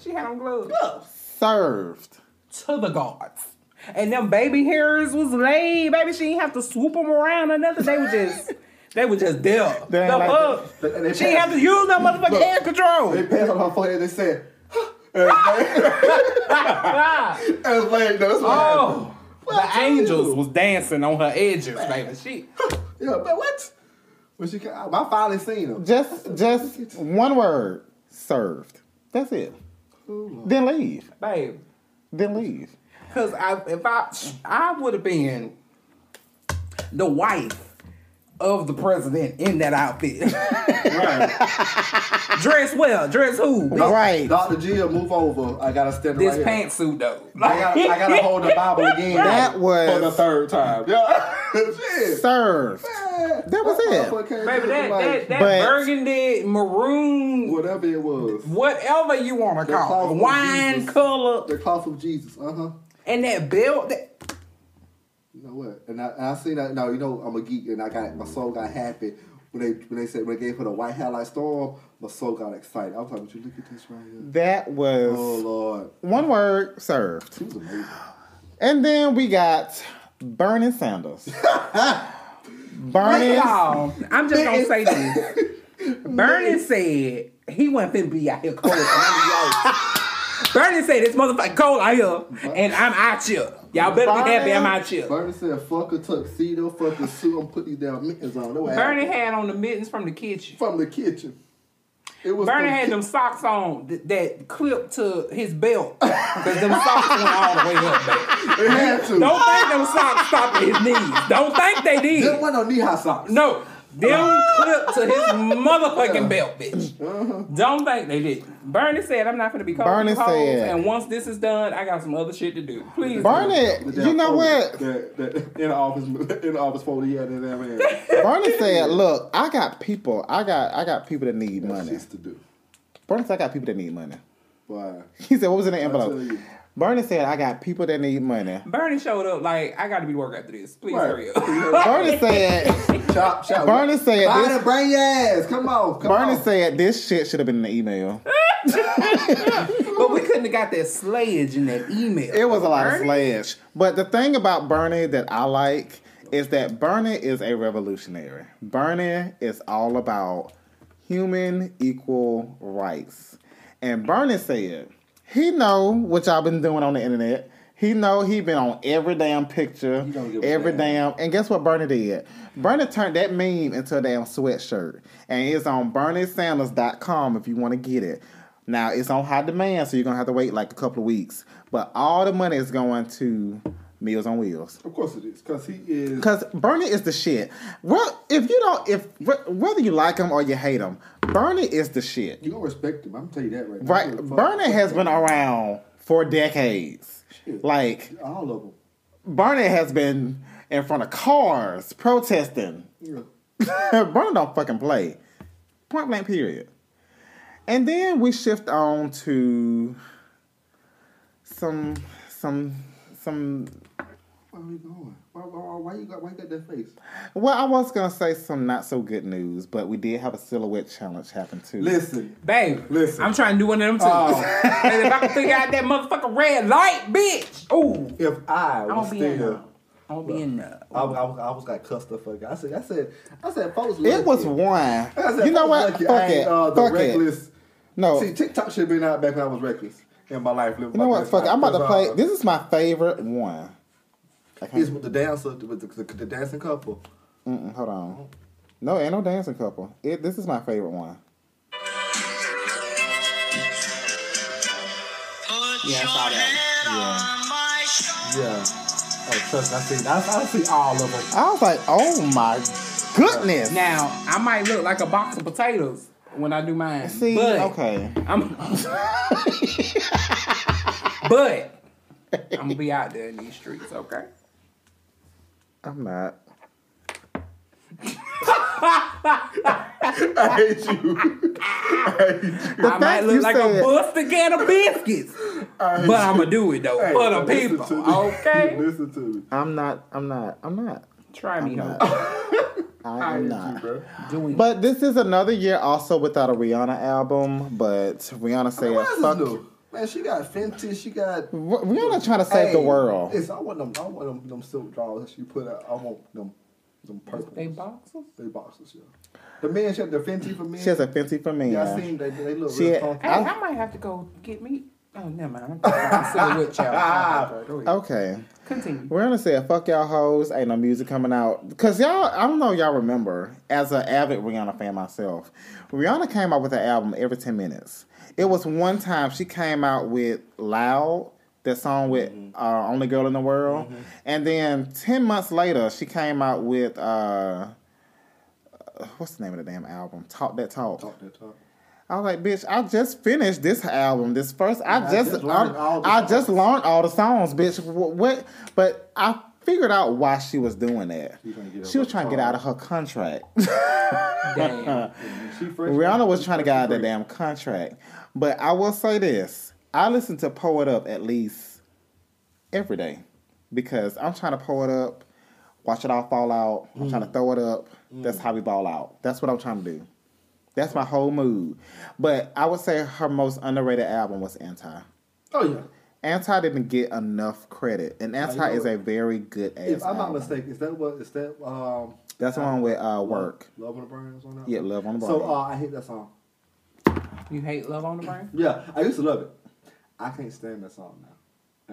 She had on gloves. Served. To the gods. And them baby hairs was laid. Baby, she didn't have to swoop them around or nothing. They were just dealt. She didn't have to use no motherfucking hair control. They passed on her forehead. They said, That's lame. Oh, the angels was dancing on her edges, baby. She. Yeah, but what? I finally seen them. Just 1 word. Served. That's it. Ooh. Then leave. Babe. Then leave. Because if I would have been the wife of the president in that outfit. Right. Dress well. Dress who? Right. Dr. Jill, move over. I got to stand right here. This pantsuit, though. I got to hold the Bible again. That was... For the 3rd time. Yeah. Served. That was it. Baby, that burgundy, maroon... Whatever it was. Whatever you want to call it. Wine color. The cloth of Jesus. Uh-huh. And that belt... You know what? And I seen that. Now, you know, I'm a geek, and my soul got happy when they gave her the white hat like storm. My soul got excited. I was like, "Would you look at this right here?" That was 1 word served. She was amazing. And then we got Bernie Sanders. Bernie, I'm just gonna say this. Bernie said he wasn't finna be out here cold. Bernie said this motherfucker cold out here, and I'm out here. Y'all better be happy I'm out here. Bernie said, fuck a tuxedo, fuck a suit, I'm putting these damn mittens on. Bernie had on the mittens from the kitchen. Bernie had them socks on that clipped to his belt. Because them socks went all the way up, baby. It had to. Don't think them socks stopped at his knees. Don't think they did. Them weren't no knee-high socks. No. Them clipped to his motherfucking belt, bitch. Don't think they did. Bernie said, I'm not gonna be calling you hoes, and once this is done, I got some other shit to do. Please. Bernie, you know what? In the office folder, yeah, that man. Bernie said, look, I got people that need money. That's to do. Bernie said, I got people that need money. Why? He said, what was in the envelope? Bernie said, I got people that need money. Bernie showed up like, I got to be work after this. Please hurry up. Bernie said, chop. Bernie said, Biden, bring your ass. Come on. Bernie said, this shit should have been in the email. But we couldn't have got that slayage in that email. It was a lot of slayage. But the thing about Bernie that I like is that Bernie is a revolutionary. Bernie is all about human equal rights. And Bernie said... He know what y'all been doing on the internet. He know he been on every damn picture, and guess what Bernie did? Bernie turned that meme into a damn sweatshirt, and it's on BernieSanders.com if you want to get it. Now, it's on high demand, so you're going to have to wait like a couple of weeks. But all the money is going to Meals on Wheels. Of course it is, because he is... Because Bernie is the shit. Well, if you don't... Whether you like him or you hate him, Bernie is the shit. You don't respect him. I'm going to tell you that right now. Right. Bernie has been around for decades. Shit. Like... all of them. Bernie has been in front of cars protesting. Yeah. Bernie don't fucking play. Point blank period. And then we shift on to some. Where are we going? Why you got that face? Well, I was gonna say some not so good news, but we did have a silhouette challenge happen too. Listen, babe, I'm trying to do one of them too. And if I can figure out that motherfucking red light, bitch. Ooh, if I was still. I was like cussed the fuck out. I said, folks. It was one. You know what? Fuck it. No. See, TikTok should have been out back when I was reckless in my life. You know what? Fuck it. I'm about to play. This is my favorite one. It's with the dancer, the dancing couple. Hold on. No, ain't no dancing couple. This is my favorite one. Yeah, I saw that. Yeah. Oh, trust me, I see all of them. I was like, oh my goodness. Now, I might look like a box of potatoes when I do mine. See, but okay. But I'm going to be out there in these streets, okay? I'm not. I hate you. I might look like a busted can of biscuits, but I'm gonna do it though for the people. Okay, listen to me. I'm not. Try me, though. I am not. But this is another year also without a Rihanna album. But Rihanna said, "Fuck you." Man, she got Fenty, she got... Rihanna trying to save the world. I want them silk drawers that she put out. I want them. They boxers, yeah. The men, she had the Fenty for men. She has a Fenty for men. Yeah, I seen they look real comfortable. Hey, I might have to go get me... Oh, never mind. I'm still with y'all. Okay. Continue. We're going to say, fuck y'all hoes. Ain't no music coming out. Because y'all... I don't know if y'all remember. As an avid Rihanna fan myself, Rihanna came out with an album every 10 minutes. It was one time she came out with Loud... that song with Only Girl in the World. Mm-hmm. And then 10 months later, she came out with, what's the name of the damn album? Talk That Talk. I was like, bitch, I just finished this album. This first, I just learned all the songs, bitch. What? But I figured out why she was doing that. She was trying to get out of her contract. Damn. Rihanna was trying to get out of that damn contract. But I will say this. I listen to Pull It Up at least every day because I'm trying to pull it up, watch it all fall out. I'm trying to throw it up. That's how we ball out. That's what I'm trying to do. That's my whole mood. But I would say her most underrated album was Anti. Oh, yeah. Anti didn't get enough credit. And Anti is a very good ass album. If I'm not mistaken, is that that's the one with Work. Love on the Brain was on that? Yeah, Love on the Brain. So, I hate that song. You hate Love on the Brain? Yeah, I used to love it. I can't stand that song now.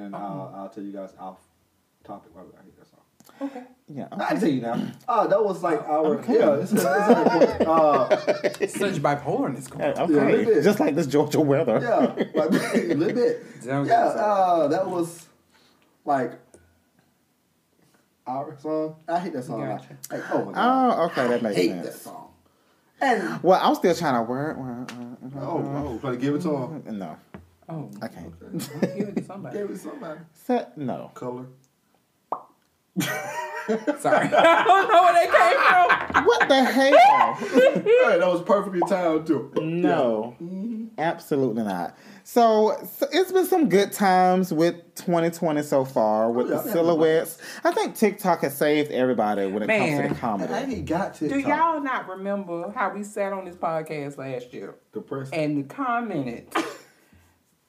And I'll tell you guys off topic why I hate that song. Okay. Yeah. Okay. I'll tell you now. That was like our... Okay. Yeah, it's like... such bipolar is going on. Okay. Yeah, just like this Georgia weather. Yeah. Like, a little bit. Yeah. That was like... our song. I hate that song. Gotcha. Like, oh, my God. Oh, okay. That makes sense. I hate that song. And... Well, I'm still trying to work. Oh, no. Trying to give it to him. No. Oh, I can't. Okay. Give it to somebody. Set, no. Color. Sorry. I don't know where they came from. What the hell? Hey, that was perfectly timed, too. No. Yeah. Mm-hmm. Absolutely not. So, it's been some good times with 2020 so far with the silhouettes. I think TikTok has saved everybody when it comes to the comedy. I ain't got TikTok. Do y'all not remember how we sat on this podcast last year? Depressing. And commented...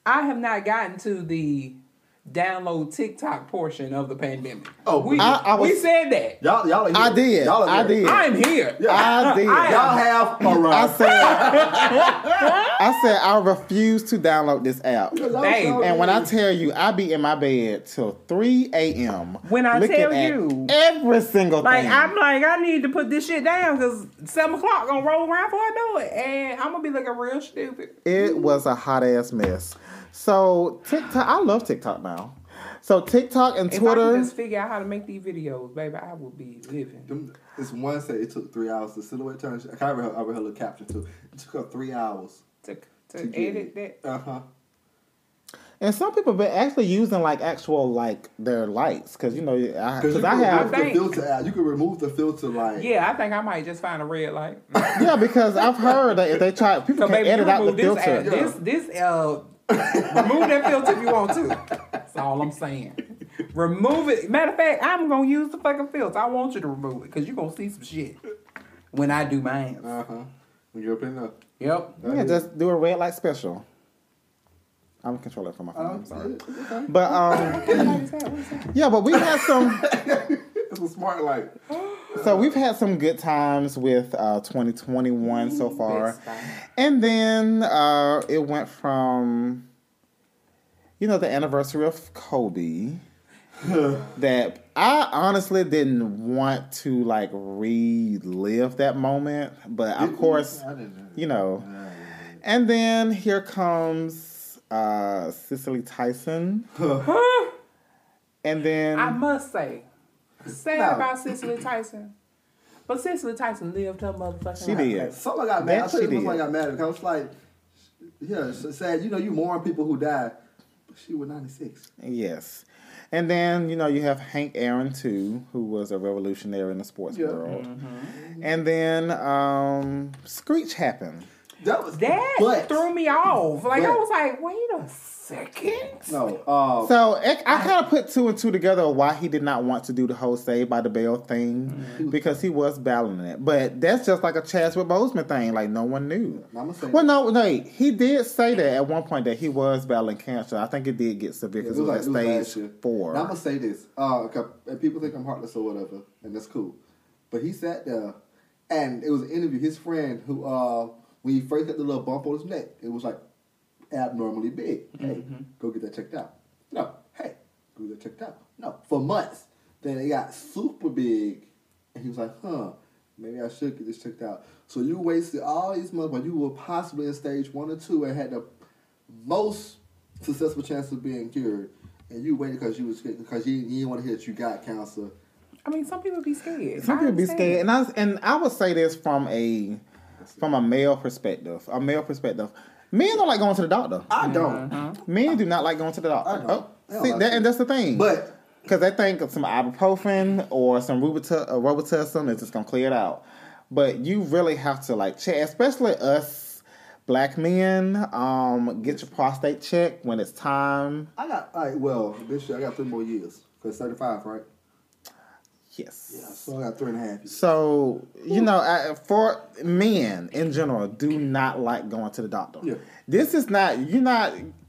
I have not gotten to the download TikTok portion of the pandemic. Oh, we said that. Y'all are here. I did. I'm here. I did. Y'all have arrived. I said I refuse to download this app. And when I tell you, I be in my bed till 3 a.m. When I tell you every single thing. I'm like, I need to put this shit down because 7 o'clock gonna roll around before I do it. And I'm gonna be looking real stupid. It was a hot ass mess. So TikTok, I love TikTok now. So TikTok and Twitter. If I could just figure out how to make these videos, baby, I would be living. This one said it took 3 hours to silhouette turn. I read her little caption too. It took her 3 hours to edit that. Uh huh. And some people been actually using actual their lights because you can remove the filter light. Yeah, I think I might just find a red light. Yeah, because I've heard that if they try, people can edit out the filter. Remove that filter if you want to. That's all I'm saying. Remove it. Matter of fact, I'm going to use the fucking filter. I want you to remove it because you're going to see some shit when I do mine. Uh-huh. When you open it up. Yep. Yeah, just do a red light special. I'm controlling from my phone. I'm sorry. Okay. But, yeah, but we had some... It's a smart light. So we've had some good times with 2021 so far. And then it went from, the anniversary of Kobe that I honestly didn't want to relive that moment. But of course, and then here comes Cicely Tyson. And then... I must say... about Cicely Tyson. But Cicely Tyson lived her motherfucking life. She did. Someone got mad. I tell you something got mad because I was like, yeah, it's sad. You mourn people who died. But she was 96. Yes. And then, you have Hank Aaron, too, who was a revolutionary in the sports world. Mm-hmm. And then Screech happened. That threw me off. I was like, wait a second. No. So I kind of put two and two together on why he did not want to do the whole Saved by the Bell thing because he was battling it. But that's just like a Chadwick Boseman thing. No one knew. He did say that at one point that he was battling cancer. I think it did get severe because it was stage 4. Now, I'm going to say this. People think I'm heartless or whatever, and that's cool. But he sat there, and it was an interview. His friend who... when he first had the little bump on his neck, it was abnormally big. Mm-hmm. Hey, go get that checked out. No. Hey, go get that checked out. No. For months. Then it got super big. And he was like, maybe I should get this checked out. So you wasted all these months when you were possibly in stage 1 or 2 and had the most successful chance of being cured. And you waited because you didn't want to hear that you got cancer. I mean, some people be scared. And I would say this from a... male perspective, men don't like going to the doctor. I don't. Mm-hmm. Men do not like going to the doctor. And that's the thing. But because they think of some ibuprofen or some Robitussin is just gonna clear it out. But you really have to check, especially us black men. Get your prostate checked when it's time. This year I got 3 more years because 35, right? Yes. Yeah, so I got 3.5 years. So, for men in general, do not like going to the doctor. Yeah. This is not,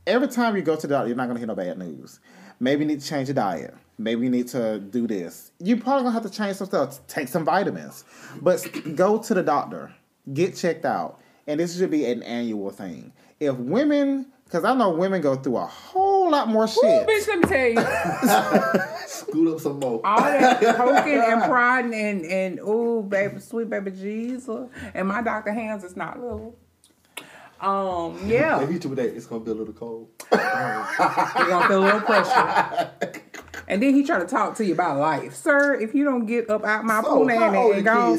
every time you go to the doctor, you're not going to hear no bad news. Maybe you need to change your diet. Maybe you need to do this. You're probably going to have to change some stuff, take some vitamins. But go to the doctor. Get checked out. And this should be an annual thing. If women... Because I know women go through a whole lot more shit. Ooh, bitch, let me tell you. Scoot up some more. All that poking and prodding and baby, sweet baby Jesus. And my doctor hands is not little. Yeah. If you do that, it's going to be a little cold. You're going to feel a little pressure. And then he try to talk to you about life. Sir, if you don't get up out my pool and go...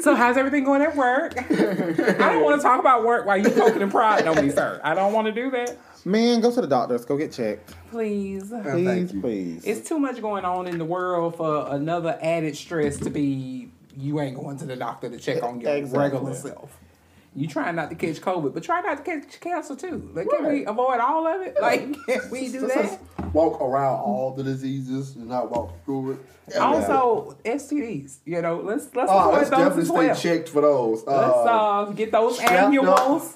So how's everything going at work? I don't want to talk about work while you poking and prodding on me, sir. I don't want to do that. Man, go to the doctors. Go get checked. Please. It's too much going on in the world for another added stress to be you ain't going to the doctor to check on your regular self. You trying not to catch COVID, but try not to catch cancer too. Can we avoid all of it? Can we do that? Walk around all the diseases and not walk through it. Also, STDs. Let's definitely stay checked for those. Let's get those annuals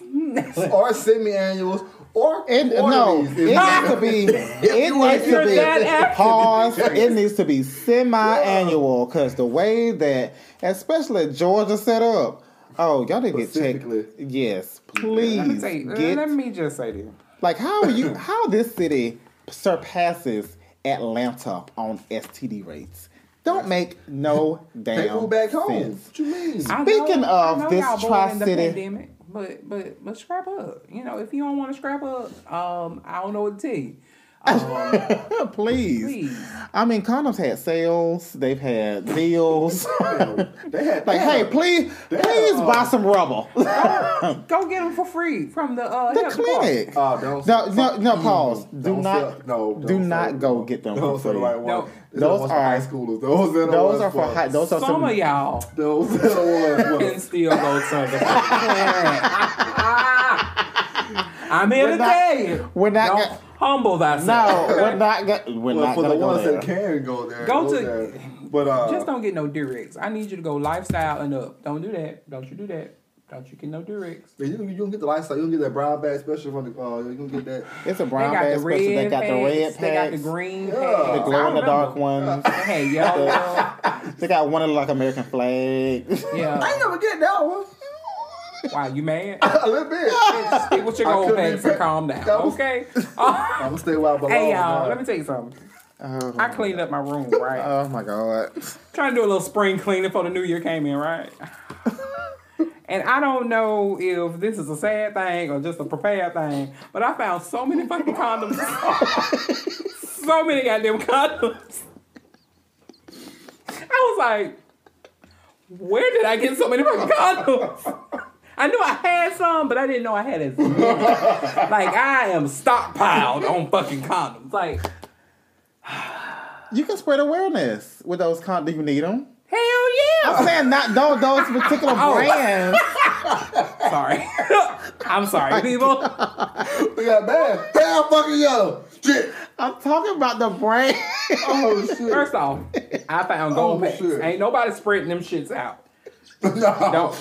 or semi-annuals It needs to be semi-annual because the way that, especially Georgia set up, y'all didn't get checked. Yes, please. Let me just say this. Like, how this city surpasses Atlanta on STD rates? Don't make no damn back home. What you mean? Speaking of this Tri-City, but scrap up. You know, if you don't want to scrap up, I don't know what to tell you. Please. I mean, condoms had sales. They've had deals. Please buy some rubber. Go get them for free from the clinic. Pause. Don't go get them for free. Those are high schoolers. Those are for some of y'all. Can still go I'm here to tell you. We're not going to humble thyself. No, we're not going for the ones that can go there. Just don't get no directs. I need you to go lifestyle and up. Don't do that. Don't you do that. Don't you get no directs. You don't get the lifestyle. You don't get that brown bag special from the. You don't get that. It's a brown bag special. They got the red packs. They got the green packs. The glow in the dark ones. Hey, y'all. They got one that look like American flag. Yeah. I ain't never get that one. Wow, you mad? A little bit. Stick with your gold packs and calm down. Okay? I'm going to stay where I belong. Hey, y'all, let me tell you something. I cleaned up my room, right? Oh, my God. Trying to do a little spring cleaning before the new year came in, right? And I don't know if this is a sad thing or just a prepared thing, but I found so many fucking condoms. So many goddamn condoms. I was like, where did I get so many fucking condoms? I knew I had some, but I didn't know I had as many. Like, I am stockpiled on fucking condoms. Like, you can spread awareness with those condoms. Do you need them? Hell yeah! I'm saying not those particular brands. I'm sorry, people. We got bad. Damn fucking yellow. Shit. I'm talking about the brand. Oh, shit. First off, I found gold packs. Shit. Ain't nobody spreading them shits out. No.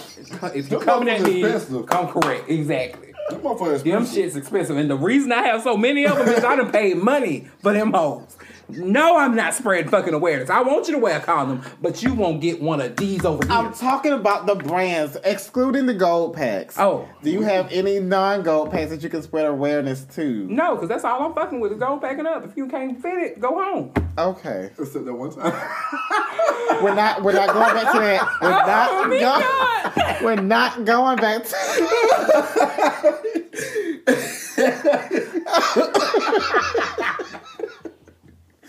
If you're coming at me, I'm correct. Exactly. Them shit's expensive. And the reason I have so many of them is I done paid money for them hoes. No, I'm not spreading fucking awareness. I want you to wear a condom, but you won't get one of these over here. I'm talking about the brands, excluding the gold packs. Oh. Do you have any non-gold packs that you can spread awareness to? No, because that's all I'm fucking with is gold packing up. If you can't fit it, go home. Okay. Except that one time. We're not going back to that. We're not going back to that.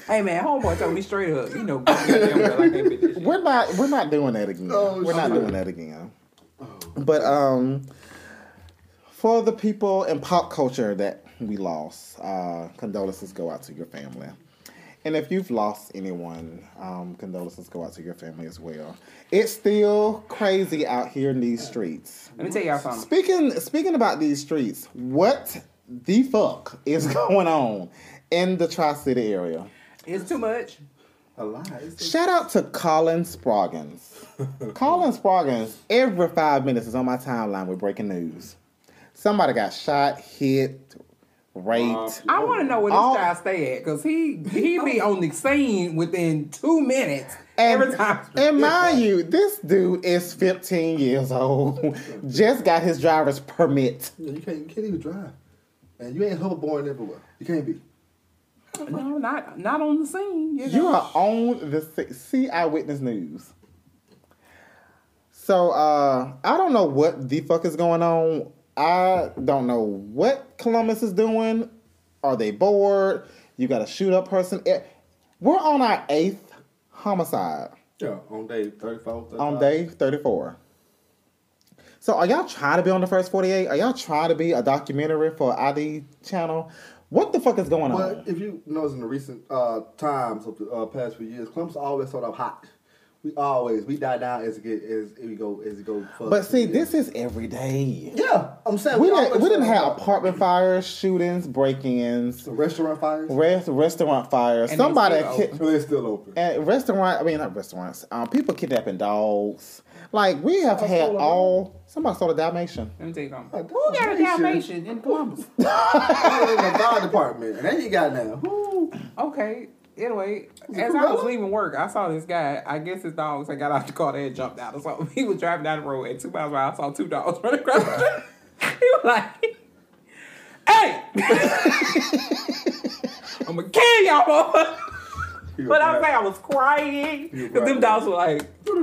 Hey man, homeboy told me straight up, you know, we're not doing that again. But for the people in pop culture that we lost, condolences go out to your family. And if you've lost anyone, condolences go out to your family as well. It's still crazy out here in these streets. Let me tell y'all something. Speaking about these streets, what the fuck is going on in the Tri-City area? It's too much. A lot. Shout out to Colin Sproggins. Colin Sproggins, every 5 minutes, is on my timeline with breaking news. Somebody got shot, hit, raped. I want to know where this guy stay at, because he be on the scene within 2 minutes every time. And mind you, this dude is 15 years old. Just got his driver's permit. You can't even drive. And you ain't hoverboarding everywhere. You can't be. No, not on the scene. You are on the scene. See Eyewitness News. So, I don't know what the fuck is going on. I don't know what Columbus is doing. Are they bored? You got a shoot-up person. We're on our 8th homicide. Yeah, on day 34. On day 34. So, are y'all trying to be on the first 48? Are y'all trying to be a documentary for ID channel? What the fuck is going on? But if you notice in the recent times of the past few years, Clemson always started off hot. We die down as we go. But see, this is every day. Yeah, I'm saying we didn't have apartment fires, shootings, break-ins, so restaurant fires. Restaurant fires. And somebody they're still open. And restaurant. I mean, not restaurants. People kidnapping dogs. Like we have had all. Somebody sold a Dalmatian. Let me tell you something. Who got a Dalmatian in Columbus? That was in the fire department, and then you got now. Who? Okay. Anyway, as I was leaving work, I saw this guy. I guess his dogs had got out the car. They had jumped out or something. He was driving down the road at 2 miles an hour. I saw two dogs running across the street. He was like, hey! I'm going to kill y'all, boy. But I was like, I was crying. Because them dogs were like, they were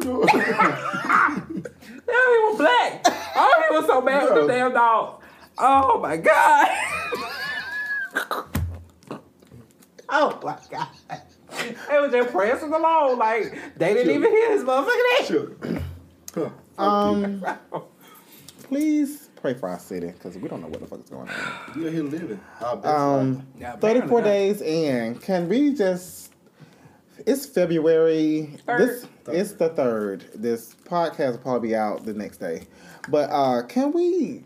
black. Oh, he was so mad with them damn dogs. Oh, my God. Oh my God. It was just pressing along. Like, they didn't even hear this motherfucking ass. Please pray for our city because we don't know what the fuck is going on. You're here living. 34 days in. Can we just. It's February. It's the 3rd. This podcast will probably be out the next day. But can we.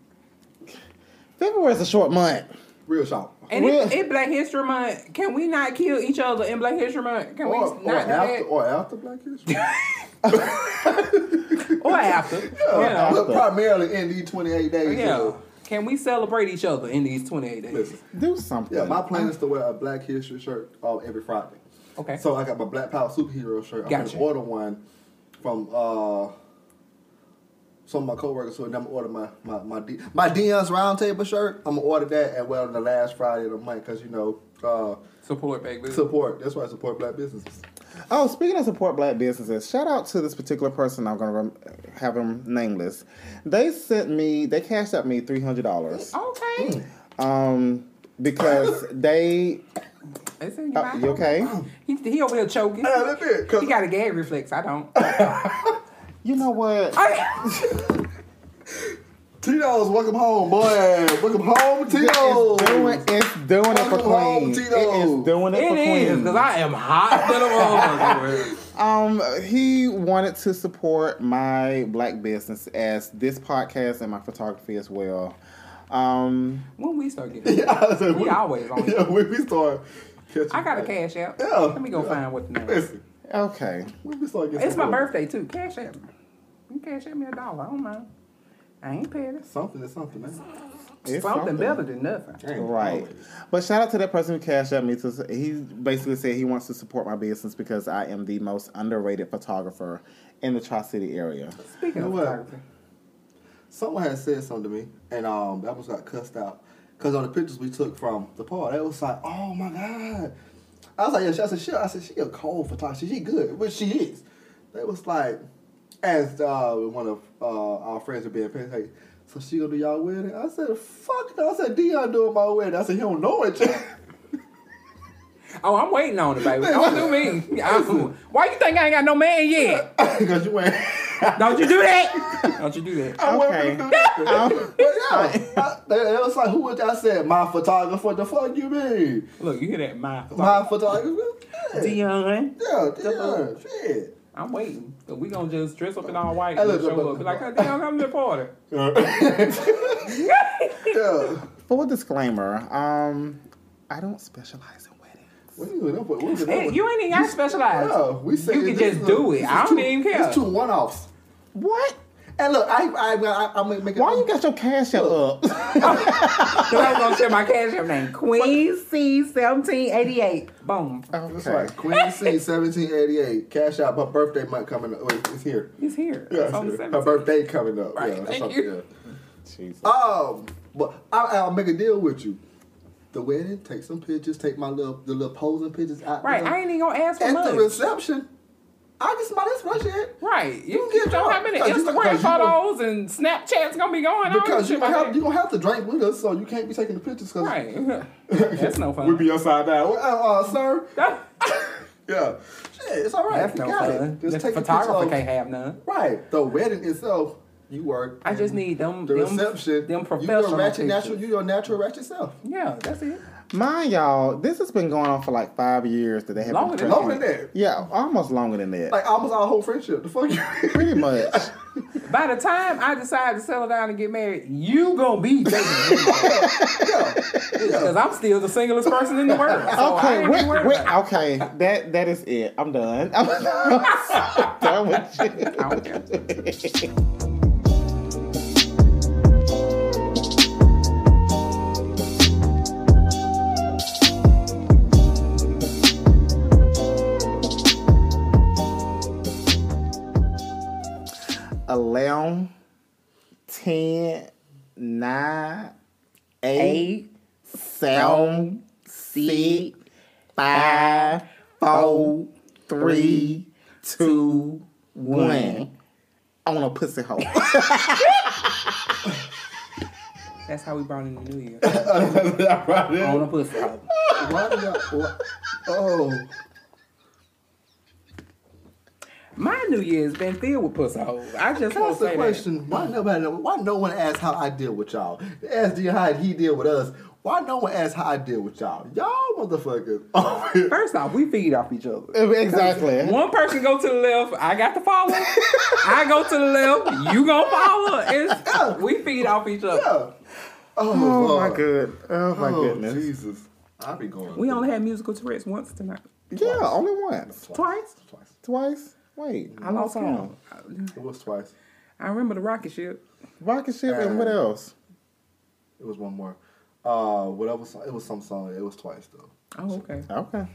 February is a short month. Real short. And it's Black History Month. Can we not kill each other in Black History Month? Can we not do that? Or after Black History Month? Or after. Yeah, you know. Primarily in these 28 days. Yeah. Ago. Can we celebrate each other in these 28 days? Listen, do something. Yeah, my plan is to wear a Black History shirt every Friday. Okay. So I got my Black Power Superhero shirt. I'm going to order one from... some of my coworkers, so I'm gonna order my Dion's Roundtable shirt. I'm gonna order that and wear it on the last Friday of the month because you know support black business. Support. That's why I support black businesses. Oh, speaking of support black businesses, shout out to this particular person. I'm gonna have them nameless. They cashed out me $300. Okay. Because they. You okay? He over here choking. That's it, he got a gag reflex. I don't. You know what? Tito's, welcome home, boy. Welcome home, Tito's. It's doing it for Queens. It is, because I am hot. He wanted to support my black business as this podcast and my photography as well. When we start getting we always on. Yeah, when we start catching I got a cash out. Yeah. Let me go find what the name is. Okay. It's my birthday, too. Cash at me. You cash at me $1. I don't mind. I ain't paying it. Something is something, man. It's something better than nothing. Right. Always. But shout out to that person who cashed at me. He basically said he wants to support my business because I am the most underrated photographer in the Tri-City area. Speaking of photography. Someone had said something to me, and that was got cussed out. Because on the pictures we took from the park, they was like, oh, my God. I was like, yeah, I said, she a cold photographer. She good, which she is. It was like, as one of our friends were being paid, hey, so she gonna do y'all wedding? I said, fuck no. I said, Dion doing my wedding. I said, he don't know it yet. Oh, I'm waiting on it, baby. Don't do me. Why you think I ain't got no man yet? Because you ain't. Don't you do that. Don't you do that. Okay. But yeah. It was like, who would I say? My photographer. The fuck you mean? Look, you hear that? My photographer? Yeah. Dion. Yeah, Dion. Shit. I'm waiting. So we gonna just dress up in all white and show up. Be like, Dion, come to the party. Yeah. Full disclaimer. I don't specialize in What you ain't even got to specialize. Yeah, you can just do it. I don't even care. It's two one-offs. What? And look, I'm going to make it. Why you got your cash app up? Because I was going to share my cash app name. Queen C1788. Boom. Okay. That's right. Queen C1788. Cash out. My birthday month coming up. Wait, it's here. It's here. Yeah, it's here. Her birthday coming up. Right. Yeah, thank you. Yeah. Jesus. But I'll make a deal with you. The wedding, take some pictures, take the little posing pictures out. Right, I ain't even gonna ask for much. At the reception, I just might as well shit. Right, you get drunk. How many Instagram photos and Snapchats gonna be going on? Because you gonna have to drink with us, so you can't be taking the pictures. Right, that's no fun. We'll be upside down, sir. Yeah, shit, it's all right. That's no fun. Just take photographer can't have none. Right, the wedding itself. You work. I just need them. The reception. Them professional. You're your natural ratchet self. Yeah, that's it. Mind y'all, this has been going on for like 5 years that they have been tracking. Longer than that. Yeah, almost longer than that. Like almost our whole friendship. The fuck you pretty much. By the time I decide to settle down and get married, you gonna be dating. Because I'm still the singlest person in the world. So okay, okay. That is it. I'm done. I'm done with you. I don't care. Eleven, 10, 9, 8, 7, 6, 5, 4, 3, 2, 1. On a pussy hole. That's how we brought in the New Year. On a pussy hole. Why did y'all... Oh... My New Year's been filled with pussy holes. I just want to say question. That. Why no one asks how I deal with y'all? They asked you how he deal with us. Why no one asks how I deal with y'all? Y'all motherfuckers. Oh. First off, we feed off each other. Exactly. One person go to the left, I got to follow. I go to the left, you gonna follow. We feed off each other. Yeah. Oh my God. Oh my goodness. Jesus. I be going. We only had musical Tourette's once tonight. Yeah, only once. Twice. Wait, I lost count. It was twice. I remember the rocket ship. Rocket ship and what else? It was one more. Whatever song. It was some song. It was twice though. Oh, okay. Okay.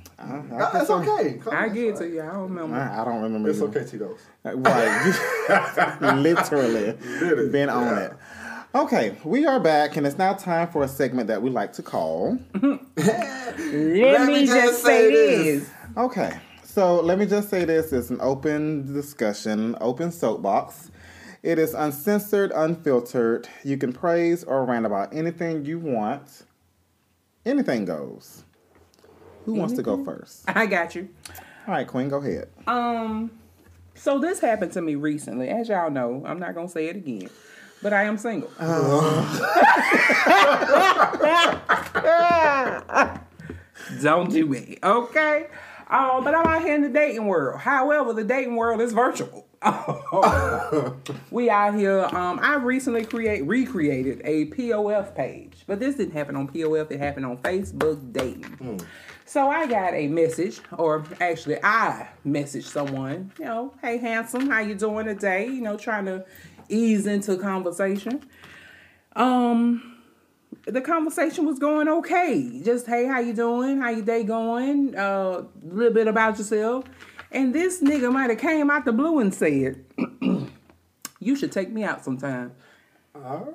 It's okay. I get it to you. I don't remember. I don't remember. It's okay, Tito's. Right. Literally. Been on it. Okay, we are back, and it's now time for a segment that we like to call. Let me just say this. Okay. So, let me just say this. It's an open discussion, open soapbox. It is uncensored, unfiltered. You can praise or rant about anything you want. Anything goes. Who wants to go first? I got you. All right, Queen, go ahead. So, this happened to me recently. As y'all know, I'm not going to say it again. But I am single. Don't do it, okay? But I'm out here in the dating world. However, the dating world is virtual. We out here. I recently recreated a POF page. But this didn't happen on POF. It happened on Facebook Dating. So I got a message, or actually I messaged someone. You know, hey, handsome, how you doing today? You know, trying to ease into conversation. The conversation was going okay. Just, hey, how you doing? How your day going? A little bit about yourself. And this nigga might have came out the blue and said, you should take me out sometime. I'm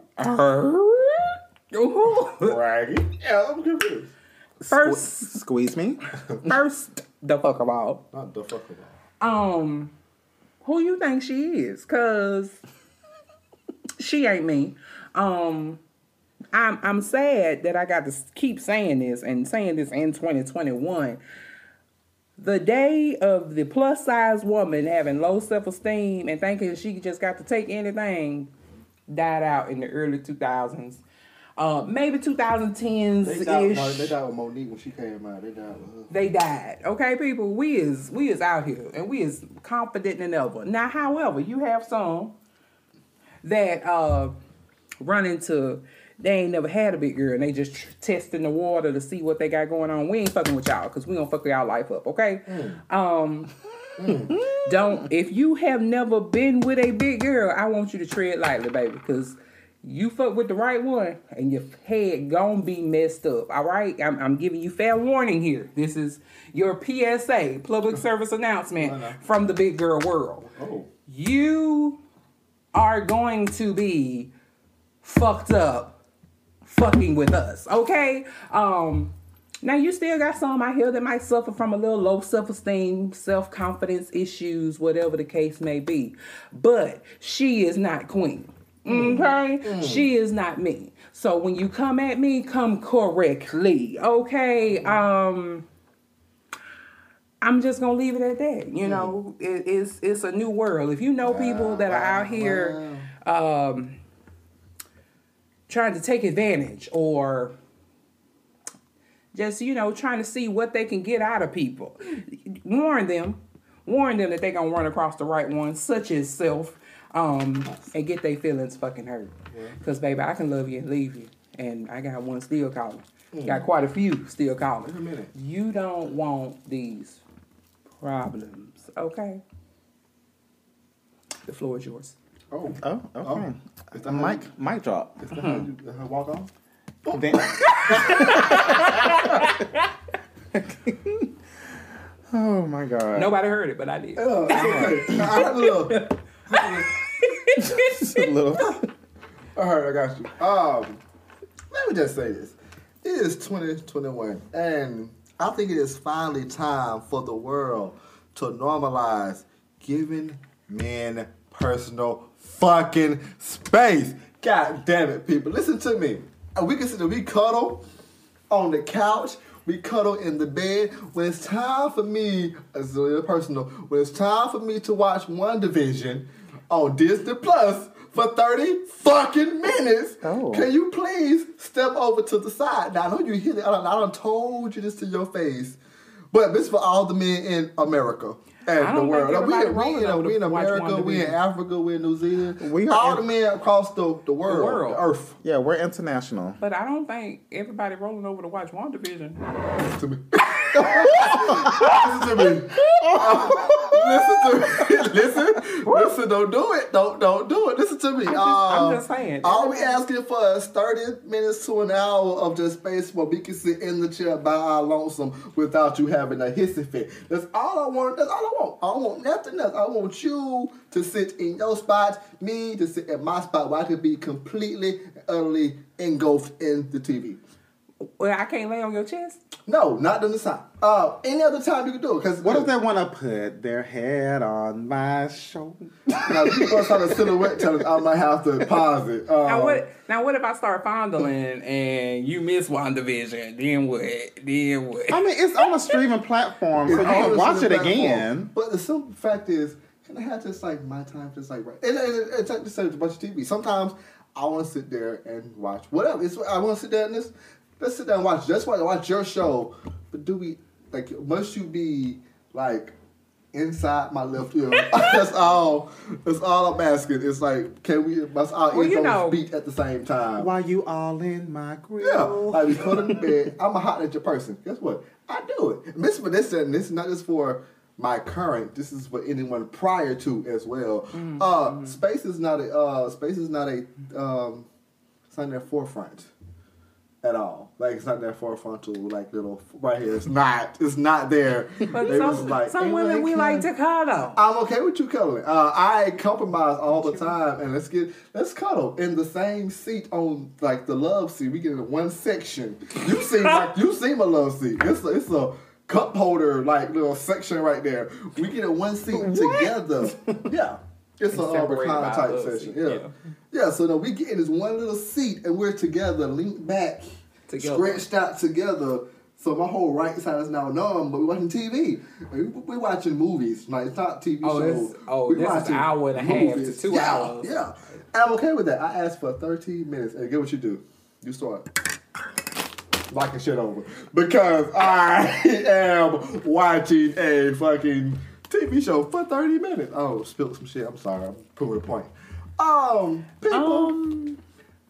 confused. First. Squeeze me. First, the fuck of all. Not the fuck of all. Who you think she is? Because she ain't me. I'm sad that I got to keep saying this and saying this in 2021. The day of the plus size woman having low self-esteem and thinking she just got to take anything died out in the early 2000s. Maybe 2010s-ish. They died with Monique when she came out. They died with her. They died. Okay, people, we is out here and we is confident than ever. Now, however, you have some that run into... They ain't never had a big girl, and they just testing the water to see what they got going on. We ain't fucking with y'all, because we gonna fuck y'all life up, okay? If you have never been with a big girl, I want you to tread lightly, baby, because you fuck with the right one, and your head gonna be messed up, all right? I'm giving you fair warning here. This is your PSA, public service announcement, from the big girl world. Oh. You are going to be fucked up fucking with us, okay? Now you still got some out here that might suffer from a little low self-esteem, self-confidence issues, whatever the case may be. But she is not queen, okay? She is not me. So when you come at me, come correctly, okay? I'm just gonna leave it at that. You know, it's a new world. If you know people that are out here trying to take advantage or just, you know, trying to see what they can get out of people. Warn them that they're going to run across the right one, such as self, and get their feelings fucking hurt. Because, baby, I can love you and leave you. And I got one still calling. Got quite a few still calling. Wait a minute. You don't want these problems, okay? The floor is yours. Oh, okay. It's the mic drop. Is that how you walk off? Oh. Damn. Oh my God. Nobody heard it, but I did. I heard a little. Just a little. All right, I got you. Let me just say this. It is 2021, and I think it is finally time for the world to normalize giving men personal fucking space. God damn it, people. Listen to me. We can sit there, we cuddle on the couch. We cuddle in the bed. When it's time for me, it's a little personal, when it's time for me to watch WandaVision on Disney Plus for 30 fucking minutes, can you please step over to the side? Now, I know you hear that. I done told you this to your face, but this is for all the men in America and the world. We in America, we in Africa, we in New Zealand. We are all the men across the world, the earth. Yeah, we're international. But I don't think everybody rolling over to watch WandaVision. Listen to me. Don't do it. Don't do it. Listen to me. I'm just saying. All we asking for is 30 minutes to an hour of just space where we can sit in the chair by our lonesome without you having a hissy fit. That's all I want. That's all I want. I don't want nothing else. I want you to sit in your spot, me to sit in my spot, where I could be completely, utterly engulfed in the TV. Well, I can't lay on your chest? No, not during the time. Any other time you can do it. Cause what if they want to put their head on my shoulder? Now, people are trying to silhouette tell us I might have to pause it. Now, what if I start fondling and you miss WandaVision? Then what? I mean, it's on a streaming platform, so you can watch it again. But the simple fact is, can I have just like my time just like right? It's like just a bunch of TV. Sometimes I want to sit there and watch whatever. I want to sit there and this. Let's sit down and watch. That's why I watch your show. But do we, like, must you be, like, inside my left ear? That's all I'm asking. It's like, can we, must our ears beat at the same time? Why you all in my grill? Yeah. Like, we put in the bed. I'm a hot at your person. Guess what? I do it. This is not just for my current. This is for anyone prior to as well. Mm-hmm. Space is not it's not in their forefront. At all, like it's not that forefrontal, like little right here. It's not there. But some women we like to cuddle. I'm okay with you cuddling. I compromise all the time, and let's cuddle in the same seat on like the love seat. We get in one section. You seem a love seat. It's a cup holder like little section right there. We get in one seat together. Yeah. It's an recliner type session. Yeah. So now we get in this one little seat and we're together, linked back, stretched out together. So my whole right side is now numb, but we're watching TV. We're watching movies. Like, it's not TV shows. This is an hour and a half to 2 hours. Yeah. And I'm okay with that. I asked for 13 minutes. And get what you do. You start locking shit over. Because I am watching a fucking TV show for 30 minutes. Oh, spilled some shit. I'm sorry. I'm proving a point. People,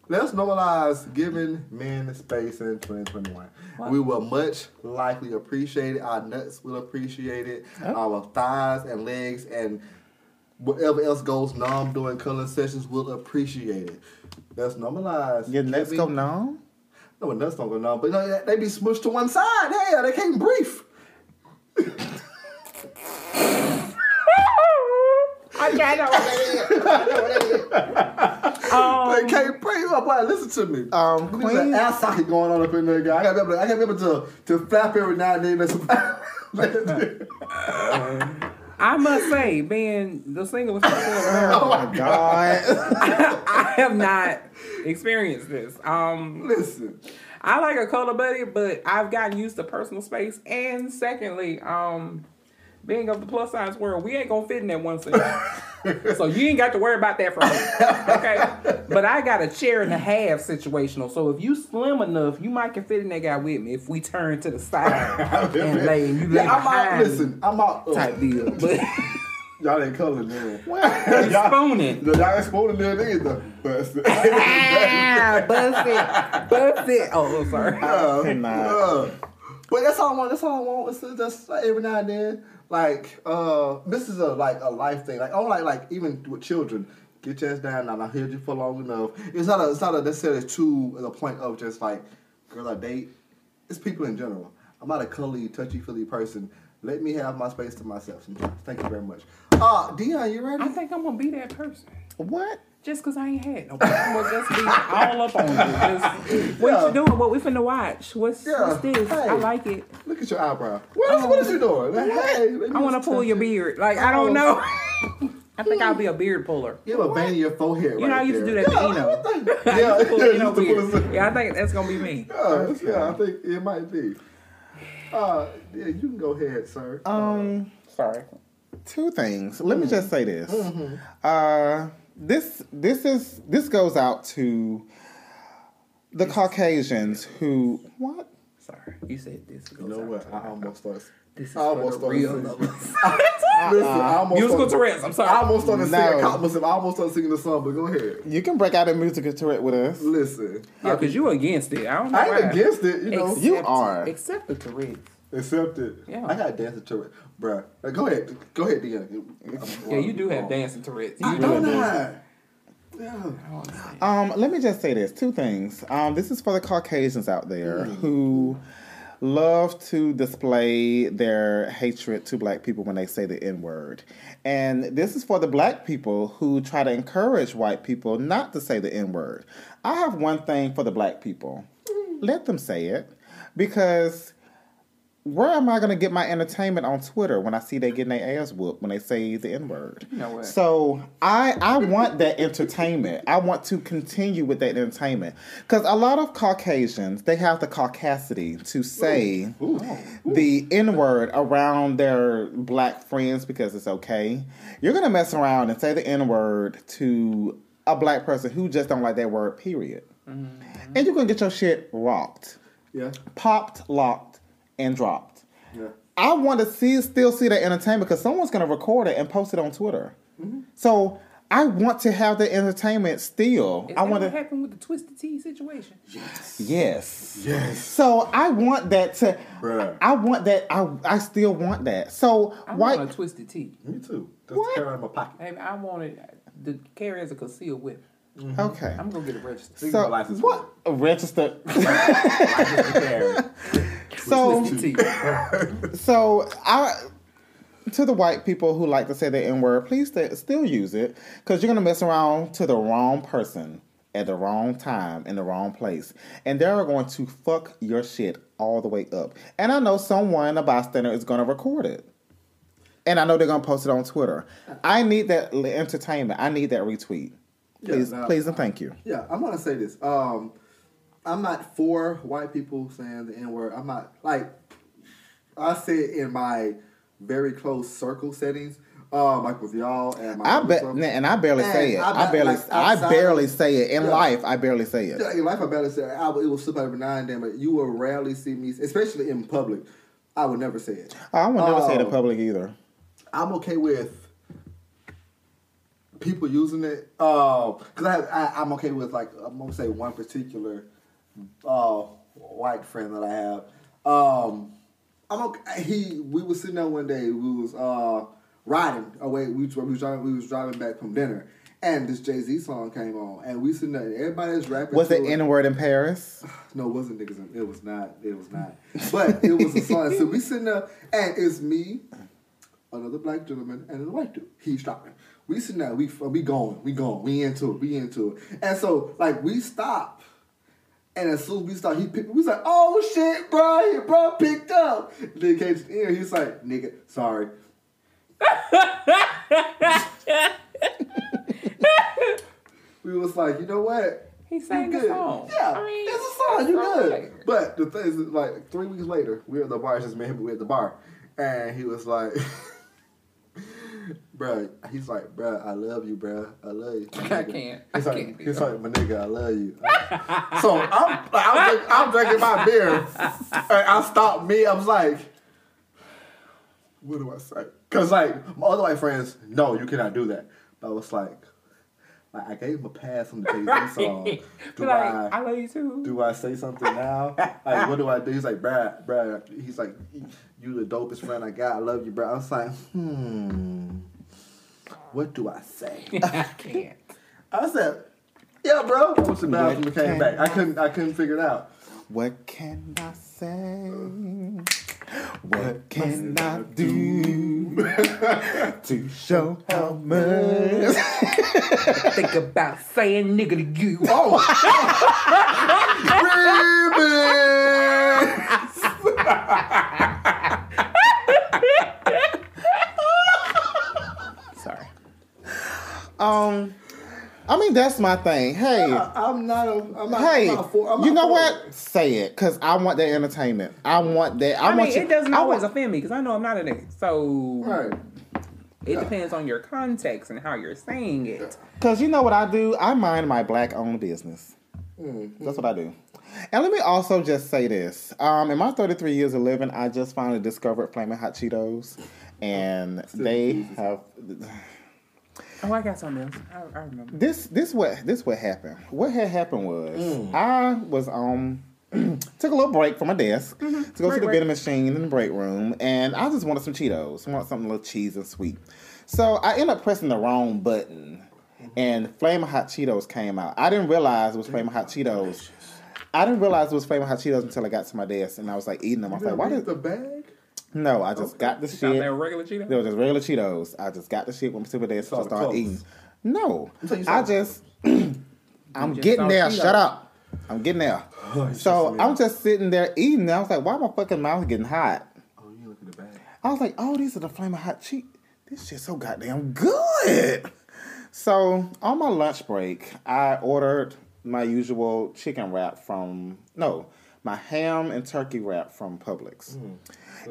let's normalize giving men space in 2021. What? We will much likely appreciate it. Our nuts will appreciate it. Oh. Our thighs and legs and whatever else goes numb during cuddling sessions will appreciate it. Let's normalize. Your nuts go numb? No, nuts don't go numb. But no, they be smushed to one side. Hell, they can't breathe. I know what that is. They can't breathe up. Like, listen to me. There's an ass socket going on up in there, guy. I gotta be able to flap every now and then. I must say, being the single with oh my God. I have not experienced this. Listen. I like a color buddy, but I've gotten used to personal space. And secondly, being of the plus size world, we ain't gonna fit in that one seat. So you ain't got to worry about that for me. Okay? But I got a chair and a half situational. So if you slim enough, you might can fit in that guy with me if we turn to the side and lay and you lay behind me. I'm out. Type deal. But y'all ain't colored, man. Y'all spooning. Y'all ain't spooning there either. Bust it. Bust it. Oh, sorry. But that's all I want. That's all I want. It's just like every now and then. Like, this is a life thing. Like, I don't like even with children. Get your ass down. I've heard you for long enough. It's not necessarily to the point of just like, girl, I date. It's people in general. I'm not a cuddly, touchy-feely person. Let me have my space to myself sometimes. Thank you very much. Dion, you ready? I think I'm going to be that person. What? Just because I ain't had no problem. We'll just be all up on you. What you doing? What we finna watch? What's this? Hey, I like it. Look at your eyebrow. What is you doing? Like, hey, I want to pull your beard. Like, I don't know. I think I'll be a beard puller. You have a vein in your forehead right I used to do that to Eno. I think that's going to be me. I think it might be. You can go ahead, sir. Sorry. Two things. Let me just say this. Mm-hmm. This goes out to the Caucasians who what? Sorry, you said this. Goes you know out what? To I almost thought. This is I almost for the real. Musical Tourette's. I'm sorry. I almost started singing. I almost started singing the song, but go ahead. You can break out a musical Tourette with us. Listen, yeah, because you against it. I don't know. I ain't against it. You know, you are. Except the Tourette's. Except it. Yeah. I got dancing Tourette, bruh. Like, go ahead, Deanna. Yeah, you do have dancing Tourette's. I don't know. Yeah. Let me just say this. Two things. This is for the Caucasians out there who love to display their hatred to black people when they say the N-word. And this is for the black people who try to encourage white people not to say the N-word. I have one thing for the black people. Let them say it. Because where am I going to get my entertainment on Twitter when I see they getting their ass whooped when they say the N-word? No way. So I want that entertainment. I want to continue with that entertainment. Because a lot of Caucasians, they have the caucasity to say the N-word around their black friends because it's okay. You're going to mess around and say the N-word to a black person who just don't like that word, period. Mm-hmm. And you're going to get your shit rocked. Yeah. Popped, locked, and dropped. Yeah. I want to still see that entertainment because someone's going to record it and post it on Twitter. Mm-hmm. So I want to have the entertainment still. Is that what happened with the Twisted Tea situation? Yes. So I want that to. Bruh. I want that. I still want that. So I want a Twisted Tea. Me too. Just to carry it in my pocket. Hey, I want it to carry as a concealed weapon. Mm-hmm. Okay. I'm going to get it registered. So what? Registered. So to the white people who like to say the N-word, please still use it because you're going to mess around to the wrong person at the wrong time in the wrong place. And they're going to fuck your shit all the way up. And I know someone, a bystander, is going to record it. And I know they're going to post it on Twitter. I need that entertainment. I need that retweet. Please and thank you. Yeah, I'm going to say this. I'm not for white people saying the N-word. I'm not, like, I say it in my very close circle settings, like with y'all and my I barely say it. Yeah, in life, I barely say it. It will slip out every now and then, but you will rarely see me, especially in public. I would never say it. I would never say it in public either. I'm okay with people using it, because I'm okay with, like, I'm going to say one particular white friend that I have. We were sitting there one day. We was riding away. We was driving back from dinner, and this Jay-Z song came on, and we sitting there. Everybody's rapping. Was it N-word in Paris? No, it wasn't niggas. It was not. But it was a song. So we sitting there, and it's me, another black gentleman, and a white dude. He's dropping. We sitting there. We going. We into it. And so, like, we stopped. And as soon as we started, we was like, oh, shit, bro. He, bro, picked up. Then he came to the end. He was like, nigga, sorry. We was like, you know what? He sang the song. Yeah, I mean, it's a song. You good. Later. But the thing is, like, 3 weeks later, we were at the bar. It's just me and him, but we were at the bar. And he was like, bro, he's like, bro, I love you, bro. I love you. I can't. He's like, my nigga, I love you. So I'm drinking my beer. And I stopped me. I was like, what do I say? Because, like, my other white friends, no, you cannot do that. But I was like I gave him a pass on the Jay-Z song. Do like, I love you too. Do I say something now? Like, what do I do? He's like, Brad. He's like, you the dopest friend I got. I love you, Brad. I was like, what do I say? I can't. I said, yeah, bro. What's the matter? We came back. I couldn't figure it out. What can I say? What can I do to show how much I think about saying nigga to you? Oh, sorry. I mean, that's my thing. Hey, I'm not you know what? Say it, because I want that entertainment. I want that. I mean, it doesn't always offend me, because I know I'm not a nigga. So, right. It depends on your context and how you're saying it. Because you know what I do? I mind my black-owned business. Mm-hmm. That's what I do. And let me also just say this. In my 33 years of living, I just finally discovered Flamin' Hot Cheetos. And Oh, I got something else. I remember. This what happened. What had happened was I was took a little break from my desk to go to the vending machine in the break room, and I just wanted some Cheetos. I wanted something a little cheese and sweet. So I ended up pressing the wrong button, and Flamin' Hot Cheetos came out. I didn't realize it was Flamin' Hot Cheetos. Until I got to my desk, and I was like eating them. I was like, "Why did the bag?" No, I just got the shit. There were just regular Cheetos. I just got the shit when people there so I started eating. No. I'm getting there. Shut up. I'm getting there. So I'm just sitting there eating. And I was like, why my fucking mouth getting hot? Oh, you look at the bag. I was like, oh, these are the Flamin' Hot Cheetos. This shit's so goddamn good. So on my lunch break, I ordered my usual chicken wrap my ham and turkey wrap from Publix.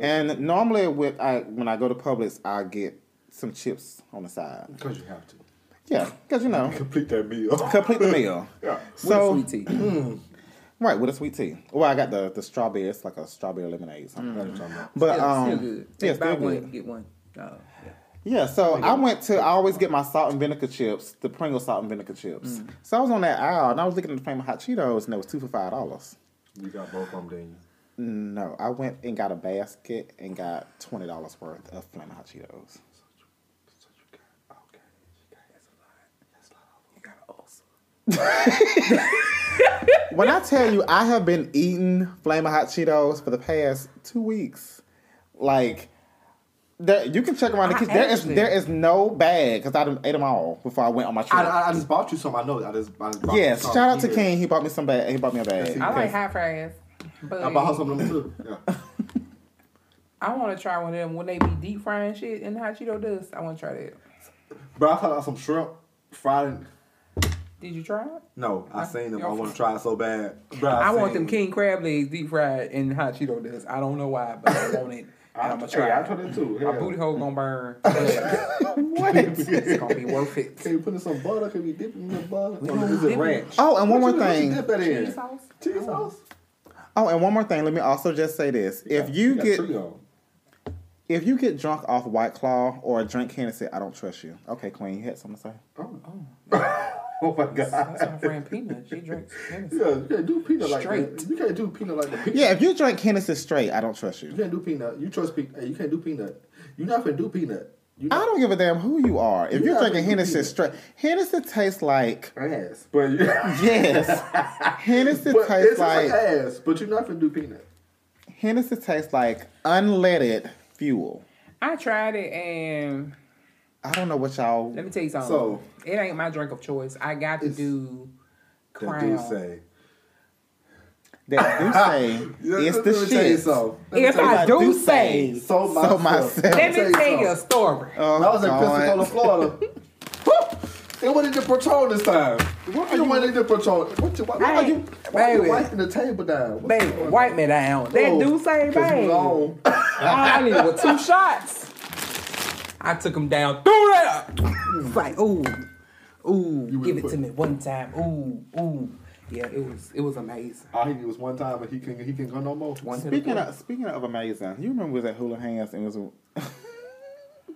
And normally when I go to Publix, I get some chips on the side. Because you have to. Yeah, because you know. Complete that meal. Yeah. So, with a sweet tea. Right, with a sweet tea. Well, I got the strawberry. It's like a strawberry lemonade. But, still good. Yeah, still good. One, get one. Yeah, so I always get my salt and vinegar chips, the Pringle salt and vinegar chips. So I was on that aisle, and I was looking at the Flamin' Hot Cheetos, and it was 2 for $5. You got both of them, didn't you? No, I went and got a basket and got $20 worth of Flamin' Hot Cheetos. So you got, okay, that's a lot. You got an ulcer. When I tell you, I have been eating Flamin' Hot Cheetos for the past 2 weeks. Like, you can check around the kitchen. There is no bag because I ate them all before I went on my trip. I just bought you some. I know that. Yes, shout out to King. He bought me some bag. He bought me a bag. I like hot fries. But I bought her some of them too. Yeah. I want to try one of them when they be deep frying shit in hot Cheeto dust. I want to try that. Bro, I found out some shrimp fried. Did you try it? No, I seen them. I want to try it so bad. Bro, I want them king crab legs deep fried in hot Cheeto dust. I don't know why, but I want it. I'm gonna try. I tried it too. My booty hole gonna burn. What? It's gonna be worth it. Can you put in some butter? Can we dip in the butter? Is it ranch? Oh, and one more thing. Dip that in. Cheese sauce. Oh, and one more thing. Let me also just say this: if you get drunk off White Claw or drink Hennessy, I don't trust you. Okay, Queen, you had something to say? Oh. Oh my God! That's my friend Peanut. She drinks Hennessy. Yeah, you can't do Peanut like straight. You can't do Peanut like the Peanut. Yeah, if you drink Hennessy straight, I don't trust you. You can't do Peanut. You trust Peanut. Hey, you can't do Peanut. You're not gonna do Peanut. I don't give a damn who you are. If you're drinking Hennessy straight, Hennessy tastes like ass. But yes, Hennessy tastes like ass. But you're not gonna do Peanut. Hennessy tastes like unleaded fuel. I tried it and I don't know what y'all. Let me tell you something. So it ain't my drink of choice. I got to do Crown. It's the shit. If I do say so myself. Let me tell you a story. I was in Pensacola, Florida. It wasn't the patrol this time. Why you wasn't the patrol? Why are you wiping the table down? Baby, wipe me down. That dude say, baby. All I needed were 2 shots. I took him down through there. It's like, ooh, give it to me one time. Ooh. Yeah, it was amazing. All he did was one time, but he can go no more. Speaking of amazing, you remember we was at Hula Hands and it was.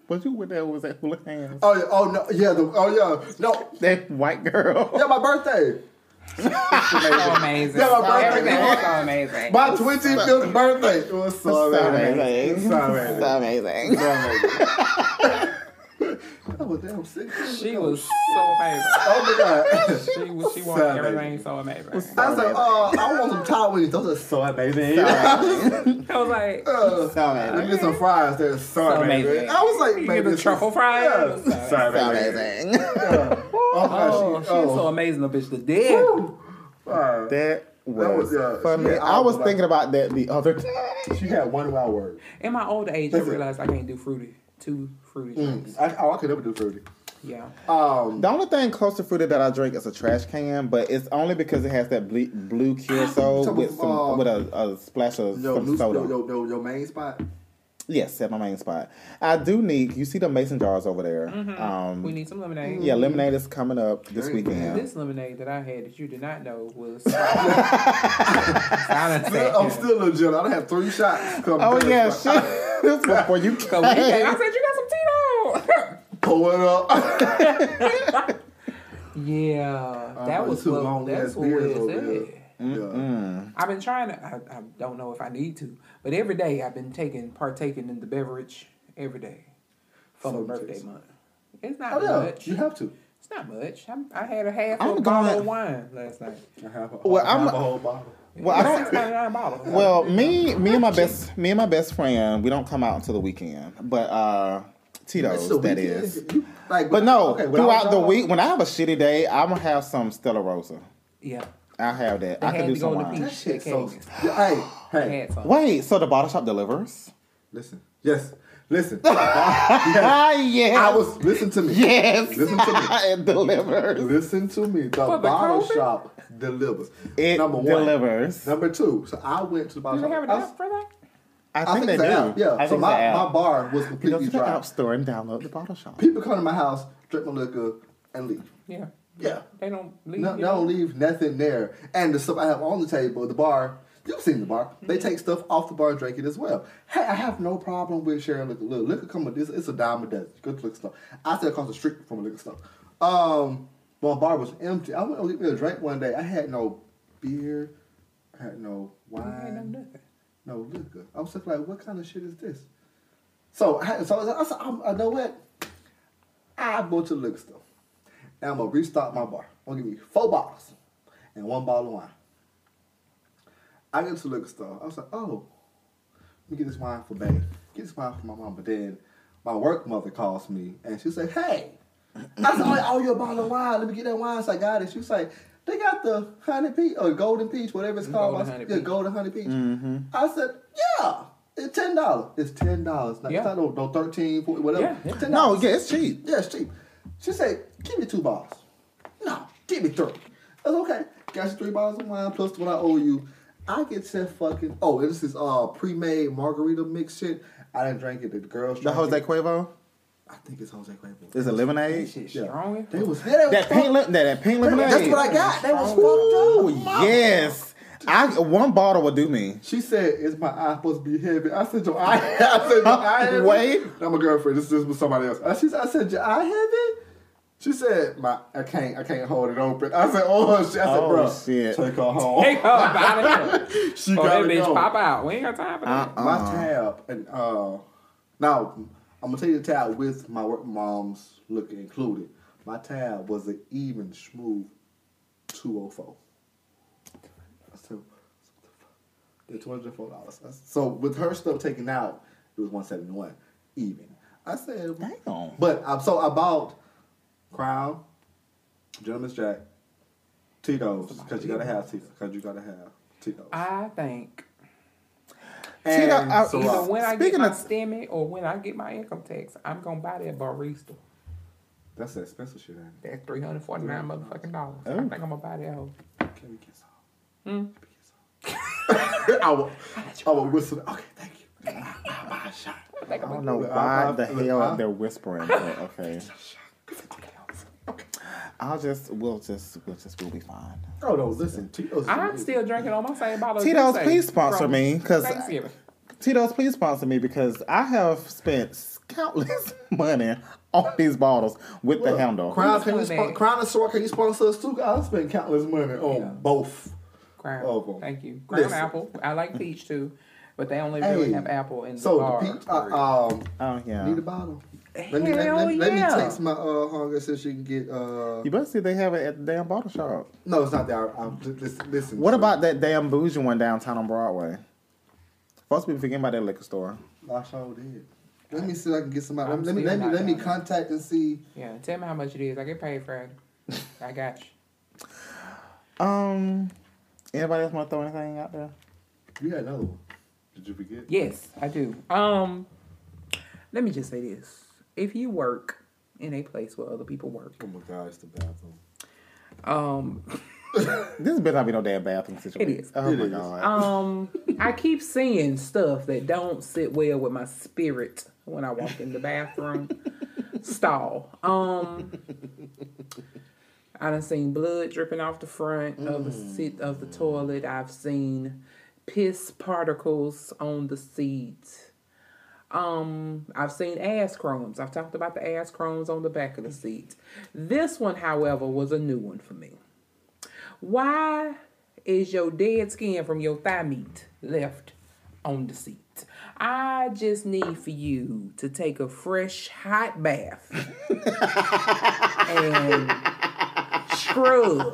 Was you with that? Was that Hula Hands? Oh yeah, no, that white girl. Yeah, my birthday. So amazing. Yeah, my birthday. Everything was so amazing. My 25th birthday. It was so amazing. I was damn sick. She was so amazing. Oh my god. She wanted everything so amazing. I want some Thai wings. Those are so amazing. I was like, so amazing. Let me get some fries. They're so amazing. I was like, maybe the truffle fries. Yeah. So amazing. Yeah. Oh, she was so amazing. The bitch that did. That was funny. Yeah, I was thinking about that the other day. She had one wild word. In my older age, I realized I can't do fruity. 2 fruity drinks. I could never do fruity. Yeah. The only thing close to fruity that I drink is a trash can, but it's only because it has that blue curacao with a splash of some soda. Your main spot? Yes, at my main spot. I do need, you see the mason jars over there. Mm-hmm. We need some lemonade. Yeah, lemonade is coming up this weekend. This lemonade that I had that you did not know was... I'm still legit. I have 3 shots. This was before you came. I said, you got some Tito. Pull it up. Yeah. That was too long. That's what it said. Yeah. I've been trying to, I don't know if I need to, but every day I've been partaking in the beverage every day for my birthday month. It's not much. You have to. It's not much. I had a half a bottle of wine last night. I have a whole bottle. Well, I don't. Well, me and my best friend, we don't come out until the weekend, but Tito's that is. But no, throughout the week, when I have a shitty day, I'm gonna have some Stella Rosa. Yeah, I have that. I can do some wine. That shit so. Hey. Wait, so the bottle shop delivers? Listen, yes. Listen. Yes. Listen to me. Yes. Listen to me. It delivers. Listen to me. The bottle shop delivers. It number one. Delivers. Number two. So I went to the bottle shop. Do they have an app for that? I think they do. Yeah. I so my bar was completely dry. Go to the app store and download the bottle shop. People come to my house, drink my liquor, and leave. Yeah. Yeah. They don't leave. No, they don't leave nothing there. And the stuff I have on the table, the bar. You've seen the bar. They take stuff off the bar and drink it as well. Hey, I have no problem with sharing liquor. Look, liquor come with this. It's a dime a dozen. Good liquor stuff. I said across the street from a liquor stuff. My bar was empty. I went to get me a drink one day. I had no beer. I had no wine. No liquor. I was just like, what kind of shit is this? So I know what? I go to the liquor store. And I'm going to restock my bar. I'm going to give me 4 bottles and 1 bottle of wine. I get to the liquor store. I was like, oh, let me get this wine for babe. Get this wine for my mom. But then my work mother calls me and she said, hey, I said, oh, your bottle of wine. Let me get that wine. So I got it. She was like, they got the honey peach or golden peach, whatever it's called. Golden honey peach. Mm-hmm. I said, yeah, it's $10. It's $10. It's not no $13, $40, whatever. Yeah, $10. It's cheap. Yeah, it's cheap. She said, give me 2 bottles. No, give me 3. I was okay. Got you 3 bottles of wine plus what I owe you. I get said fucking... Oh, this is pre-made margarita mix shit. I didn't drink it. The girls drank it. The Jose Cuervo? I think it's Jose Cuervo. It's a lemonade? That shit strong. They was that pink lemonade. That's what I got. They was fucked up. Ooh, yes. One bottle would do me. She said, is my eye supposed to be heavy? I said, your eye heavy? Wait. I'm a girlfriend. This was somebody else. I said, your eye heavy? She said, I can't hold it open. I said, oh, shit. I said, bro, shit. Take her home. Take her out of here. She got that bitch go. Pop out. We ain't got time for that. My tab, and now, I'm going to tell you the tab with my work mom's look included. My tab was an even, smooth 204. I said, what the fuck? $204. So, with her stuff taken out, it was 171 even. I said, damn. But, so I bought... Crown, Gentleman's Jack, Tito's, because you gotta have Tito's. I think. And Tito, either when I get my STEMI or when I get my income tax, I'm gonna buy that barista. That's that special shit, ain't it? That's $349 motherfucking dollars. Oh. I think I'm gonna buy that hoe. Can we kiss off? Can we kiss off? I will whistle. Okay, thank you. I'll buy a shot. I don't know why the hell they're whispering. Okay. We'll be fine. Oh no, listen, Tito's. I'm still drinking on my same bottle. Tito's, please sponsor me, because Tito's, please sponsor me, because I have spent countless money on these bottles with the handle. Crown and Sora, can you sponsor us too? I spent countless money on both. Crown, thank you. Crown apple. I like peach too, but they only really have apple in the bar. So the peach, need a bottle. Let me text my hunger so she can get. You better see they have it at the damn bottle shop. No, it's not there. Listen. What about that damn bougie one downtown on Broadway? First, we forgetting about that liquor store. I sure did. Let me see if I can get somebody. Let me contact and see. Yeah, tell me how much it is. I get paid for it. I got you. Anybody else want to throw anything out there? You got another one. Did you forget? Yes, I do. Let me just say this. If you work in a place where other people work. Oh my God, it's the bathroom. This better not be no damn bathroom situation. It is. Oh my God. I keep seeing stuff that don't sit well with my spirit when I walk in the bathroom stall. I done seen blood dripping off the front of the seat of the toilet. I've seen piss particles on the seat. I've seen ass crumbs. I've talked about the ass crumbs on the back of the seat. This one, however, was a new one for me. Why is your dead skin from your thigh meat left on the seat? I just need for you to take a fresh hot bath and scrub.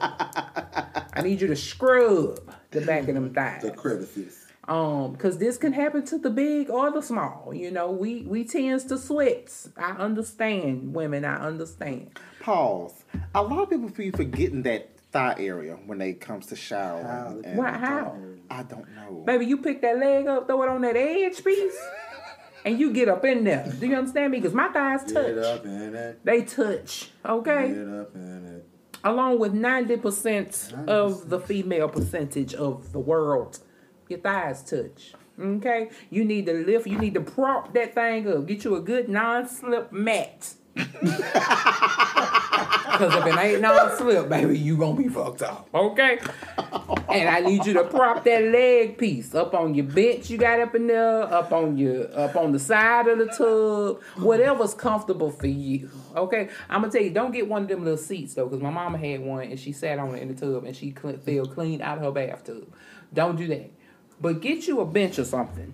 I need you to scrub the back of them thighs. The crevices. Because this can happen to the big or the small. You know, we tends to sweat. I understand, women. I understand. Pause. A lot of people be forgetting that thigh area when they comes to showering. How? I don't know. Baby, you pick that leg up, throw it on that edge piece, and you get up in there. Do you understand me? Because my thighs touch. Get up in it. They touch. Okay? Get up in it. Along with 90% of the female percentage of the world. Your thighs touch. Okay? You need to lift. You need to prop that thing up. Get you a good non-slip mat. Because if it ain't non-slip, baby, you gonna be fucked up. Okay? And I need you to prop that leg piece up on your bench you got up in there, up on the side of the tub, whatever's comfortable for you. Okay? I'm gonna tell you, don't get one of them little seats, though, because my mama had one, and she sat on it in the tub, and she fell clean out of her bathtub. Don't do that. But get you a bench or something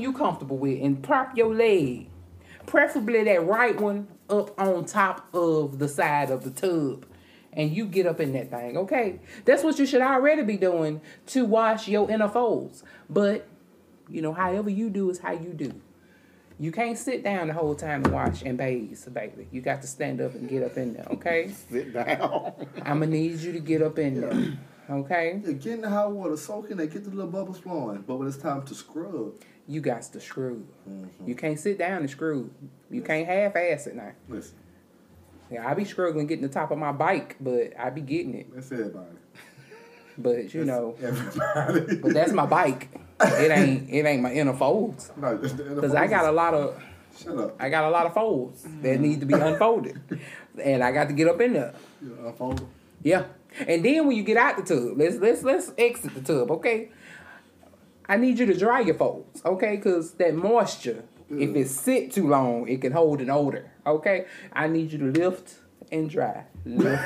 you comfortable with, and prop your leg, preferably that right one, up on top of the side of the tub, and you get up in that thing, okay? That's what you should already be doing to wash your inner folds. But, you know, however you do is how you do. You can't sit down the whole time and wash and bathe, baby. You got to stand up and get up in there, okay? Sit down. I'm going to need you to get up in there. Okay. Yeah, get in the hot water, soak in there, get the little bubbles flowing. But when it's time to scrub, you got to scrub. Mm-hmm. You can't sit down and scrub. You can't half-ass it now. Listen. Yeah, I be struggling getting the top of my bike, but I be getting it. That's everybody. But everybody. But that's my bike. It ain't my inner folds. No, just the inner folds. Because I got a lot of. Shut up. I got a lot of folds that need to be unfolded, and I got to get up in there. You unfold them? Yeah. And then when you get out the tub, let's exit the tub, okay? I need you to dry your folds, okay? Because that moisture, if it sit too long, it can hold an odor, okay? I need you to lift and dry, lift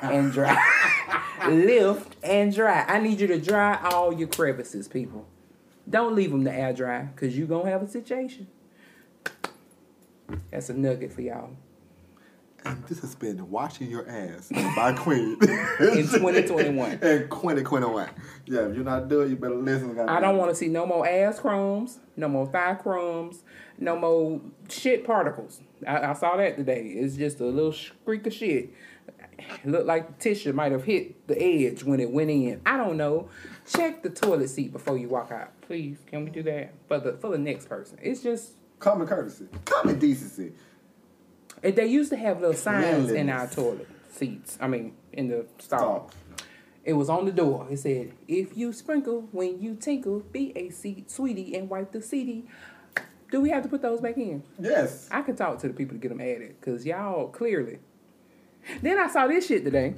and dry, lift and dry. I need you to dry all your crevices, people. Don't leave them to air dry, because you're going to have a situation. That's a nugget for y'all. And this has been Washing Your Ass by Queen. In 2021. In 2021. Yeah, if you're not doing it, you better listen. I don't want to see no more ass crumbs, no more thigh crumbs, no more shit particles. I saw that today. It's just a little streak of shit. It looked like the tissue might have hit the edge when it went in. I don't know. Check the toilet seat before you walk out. Please, can we do that? For the next person. It's just... common courtesy. Common decency. They used to have little signs in our toilet seats. I mean, in the stall. It was on the door. It said, "If you sprinkle when you tinkle, be a sweetie and wipe the CD." Do we have to put those back in? Yes. I could talk to the people to get them added, because y'all clearly. Then I saw this shit today.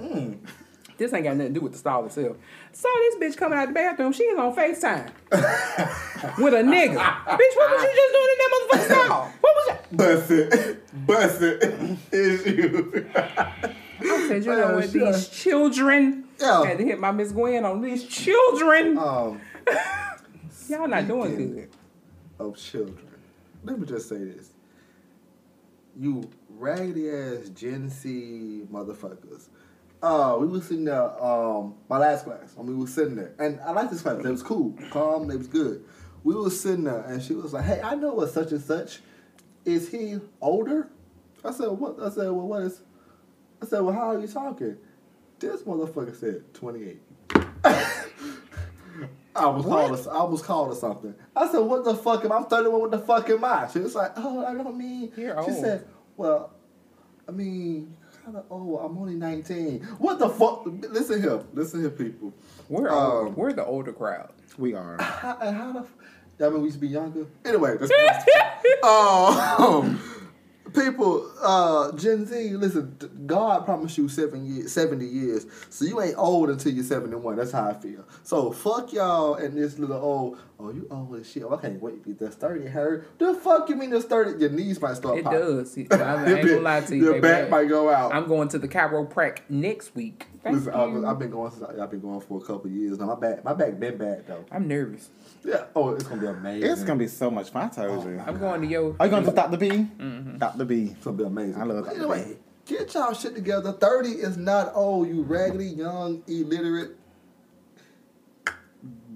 This ain't got nothing to do with the stall itself. Saw this bitch coming out the bathroom. She is on FaceTime with a nigga. Bitch, what was you just doing in that motherfucking stall? What was that? Bust it. It's you. I said, you know what? Sure. These children. I had to hit my Miss Gwen on these children. Y'all not doing good. Of children. Let me just say this. You raggedy ass Gen Z motherfuckers. We were sitting there, my last class, and we were sitting there. And I like this class. It was cool, calm, it was good. We were sitting there, and she was like, "Hey, I know what such and such. Is he older?" I said, "What?" I said, "Well, what is?" I said, "Well, how are you talking?" This motherfucker said 28. I was called to something. I said, "What the fuck am I? I'm 31, what the fuck am I?" She was like, "Oh, I don't mean." You're old. She said, "Well, I mean, kind of old. I'm only 19. What the fuck? Listen here, people. We're old. We're the older crowd. We are. I mean, we used to be younger. Anyway, that's people, Gen Z, listen, God promised you 70 years, so you ain't old until you're 71. That's how I feel. So fuck y'all and this little old, "Oh, you old as shit. Oh, I can't wait to be this 30, Harry." The fuck you mean this 30? Your knees might start popping. It does. I ain't gonna lie to you. Your back might go out. I'm going to the chiropractor next week. Listen, I've been going for a couple of years now. My back been bad though. I'm nervous. Yeah. Oh, it's gonna be amazing. It's gonna be so much fun. I told you. I'm going to your. Are you going to Dr. B? Mm-hmm. Dr. B. It's gonna be amazing. I love Dr. Anyway, B. Get y'all shit together. 30 is not old. You raggedy, young, illiterate,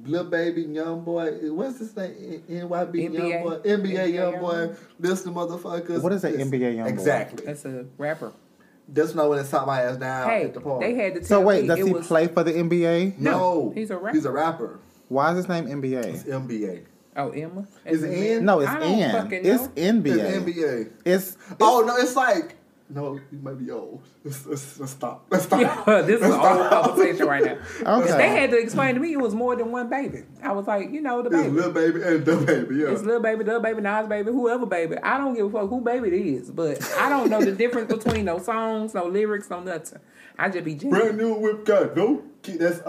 little baby, young boy. What's this thing? NYB young boy. NBA young boy. Listen, motherfuckers. What is that NBA young boy? Exactly. That's a rapper. That's not when it stopped my ass down at the park. They had to tell so wait, does he play for the NBA? No. He's a rapper. Why is his name NBA? It's NBA. Oh, Emma? Is it N? No, it's N. It's NBA. You might be old. Let's stop. Let's stop. Yeah, this is an old conversation right now. Okay. They had to explain to me it was more than one baby. I was like, the baby. It's little baby and the baby, yeah. It's little baby, the baby, Nas baby, whoever baby. I don't give a fuck who baby it is, but I don't know the difference between no songs, no lyrics, no nothing. I just be genuine. Brand new whip cut, no? That's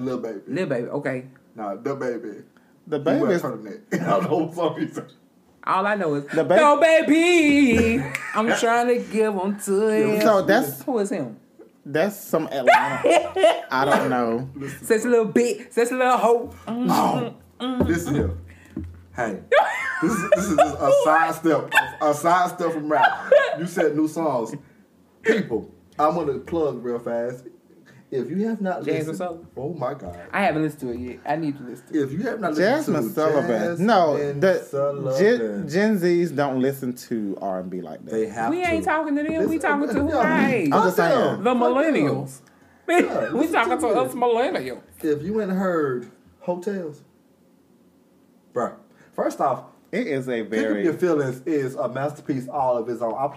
little baby. Little baby, okay. Nah, the baby. The baby is... All I know is, "No, baby, I'm trying to give them to him." So who is him? That's some Atlanta. I don't know. Such a little bit. Such a little hope. Listen here. Hey, this is a sidestep. A sidestep from rap. You said new songs. People, I'm going to plug real fast. If you have not Jasmine listened... Sullivan. Oh, my God. I haven't listened to it yet. I need to listen to it. If you have not listened Jasmine to Sullivan. Gen Zs don't listen to R&B like that. They have we to. We ain't talking to them. Listen, we talking to who? Right? I'm just saying. The millennials. Yeah, we talking to us millennials. If you ain't heard Hotels... Bruh. First off... It is a very... Pick Up Your Feelings is a masterpiece all of its own. I love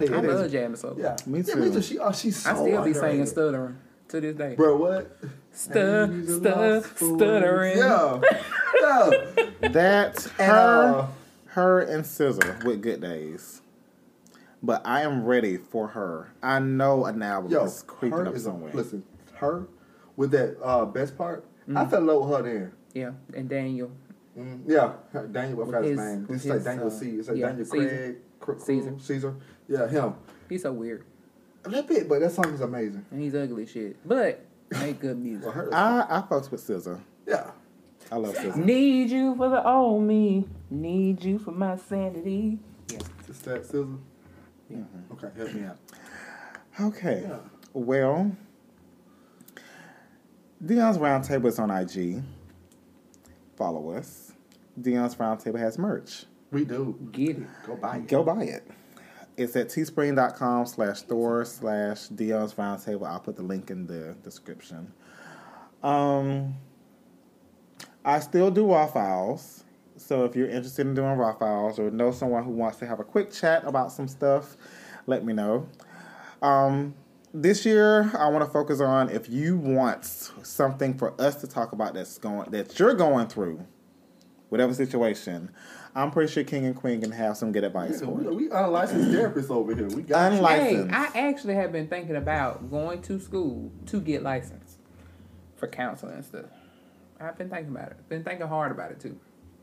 Jasmine Sullivan. Yeah. Me too. She's so underrated. I still be singing Stuttering. To this day. Bro, what? Stuttering. Yeah. That's her and SZA with Good Days. But I am ready for her. I know an album is creeping up somewhere. Listen, her with that best part, I fell in love with her then. Yeah, and Daniel. Yeah, Daniel, what was his name? It's like Daniel C. It's like Daniel Craig. Caesar. Yeah, him. He's so weird. A little bit, but that song is amazing. And he's ugly shit. But make good music. I fucks with SZA. Yeah. I love SZA. Need you for the old me. Need you for my sanity. Yeah. Just that SZA? Yeah. Mm-hmm. Okay, help me out. Okay. Yeah. Well, Dion's Roundtable is on IG. Follow us. Dion's Roundtable has merch. We do. Get it. Go buy it. It's at teespring.com/store/Dion's Roundtable. I'll put the link in the description. I still do raw files. So if you're interested in doing raw files or know someone who wants to have a quick chat about some stuff, let me know. This year, I want to focus on if you want something for us to talk about that you're going through, whatever situation. I'm pretty sure King and Queen can have some good advice for you. We unlicensed therapists over here. We got unlicensed. Hey, I actually have been thinking about going to school to get licensed for counseling and stuff. I've been thinking about it. Been thinking hard about it too,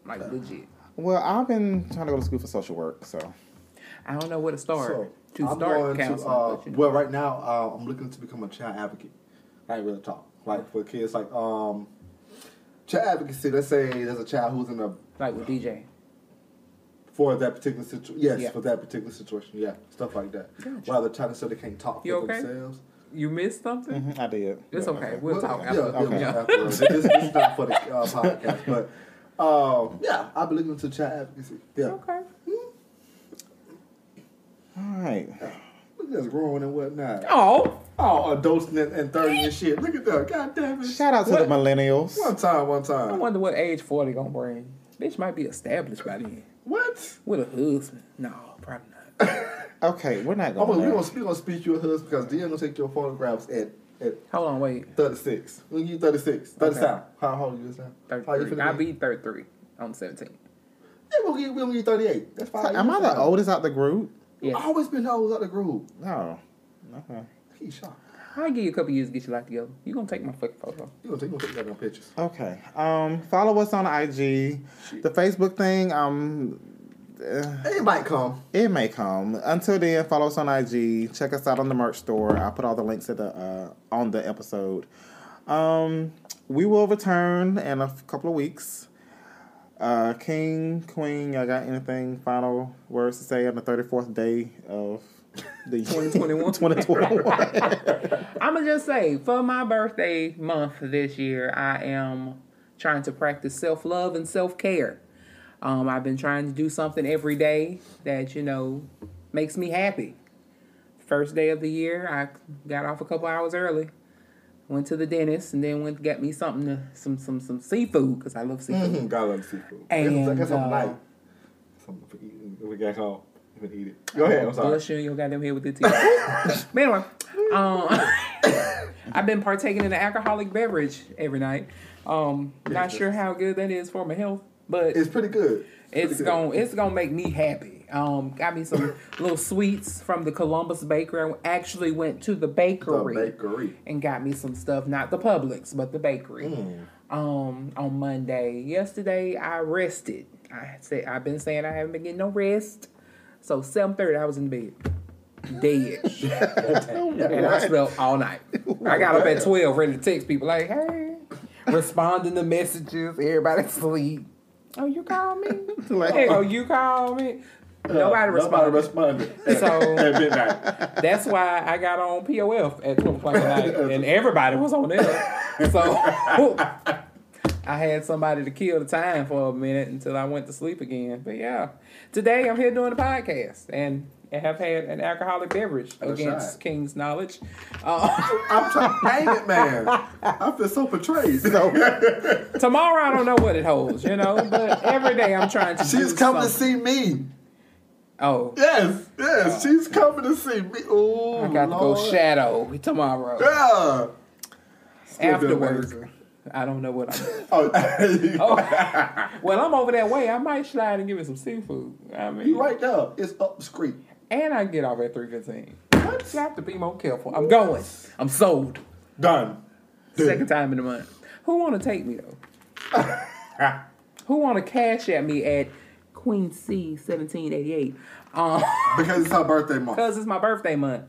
like legit. Well, I've been trying to go to school for social work, so I don't know where to start. Right now, I'm looking to become a child advocate. Like, real talk. Like, for kids, like, child advocacy, let's say there's a child who's in a... Like with DJ. For that particular situation. Yes, yeah. For that particular situation. Yeah, stuff like that. Gotcha. While they're trying to say they can't talk for themselves. You missed something? Mm-hmm, I did. It's okay. We'll talk after. It's not for the podcast, but... yeah, I've been looking to child advocacy. Yeah. Okay. All right. Look at us growing and whatnot. Oh, adults and 30 and shit. Look at that. God damn it. Shout out to the millennials. One time. I wonder what age 40 gonna bring. Bitch might be established by then. What? With a husband. No, probably not. Okay, we're not going to. We're going to speak you a husband because they're going to take your photographs at hold on, wait. 36. When you 36. 37. Okay. How old are you now? 33. I'll be 33 on the 17th. Yeah, we'll be 38. That's 5 years. Am I the oldest out the group? Yes. I've always been the oldest out the group. No. Okay. He's shocked. I'll give you a couple years to get your life together. You're going to take my fucking photo. You're going to take my fucking pictures. Okay. Follow us on IG. Shit. The Facebook thing, it might come. It may come. Until then, follow us on IG. Check us out on the merch store. I'll put all the links on the episode. We will return in a couple of weeks. King, Queen, y'all got anything final words to say on the 34th day of the 2021? 2021. I'm going to just say, for my birthday month this year, I am trying to practice self-love and self-care. I've been trying to do something every day that, makes me happy. First day of the year, I got off a couple hours early. Went to the dentist and then got me some seafood because I love seafood. Mm-hmm. I love seafood. And I got something light. Something for eating when we got home. You can eat it. Go ahead. I'm sorry. Bless you and your goddamn head with the teeth. But anyway, I've been partaking in an alcoholic beverage every night. Not sure how good that is for my health. But it's pretty good. It's gonna make me happy. Got me some little sweets from the Columbus bakery. I actually went to the bakery and got me some stuff. Not the Publix, but the bakery. Mm. On Monday. Yesterday I rested. I've been saying I haven't been getting no rest. So 7:30 I was in bed. Dead. And I slept all night. I got up at 12 ready to text people like, hey, responding to messages, everybody asleep. Oh, you call me? You call me? Nobody responded. So that's why I got on POF at 12 o'clock at night, and everybody was on there. So I had somebody to kill the time for a minute until I went to sleep again. But yeah, today I'm here doing the podcast and have had an alcoholic beverage against King's knowledge. I'm trying to hang it, man. I feel so betrayed. Tomorrow, I don't know what it holds, but every day I'm trying to She's coming something. To see me. Oh. Yes, she's coming to see me. Oh, I got Lord. To go shadow tomorrow. Yeah. Afterwards. I don't know what I'm doing. Well, I'm over that way. I might slide and give me some seafood. I mean, you right there. It's up the street. And I get off at 3:15. I just have to be more careful. I'm going. I'm sold. Done. Second time in the month. Who want to take me, though? Who want to cash at me at Queen C 1788? Because it's her birthday month. Because it's my birthday month.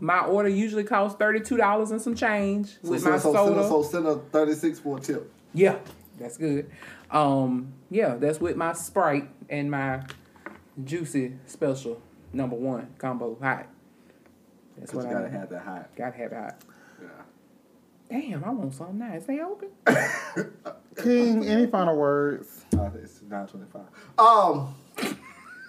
My order usually costs $32 and some change with my soda. So send a $36 for a tip. Yeah, that's good. That's with my Sprite and my Juicy Special #1 combo hot. That's what I gotta have that hot. Gotta have it hot. Yeah. Damn, I want something nice. They open. King, any final words? It's 9:25.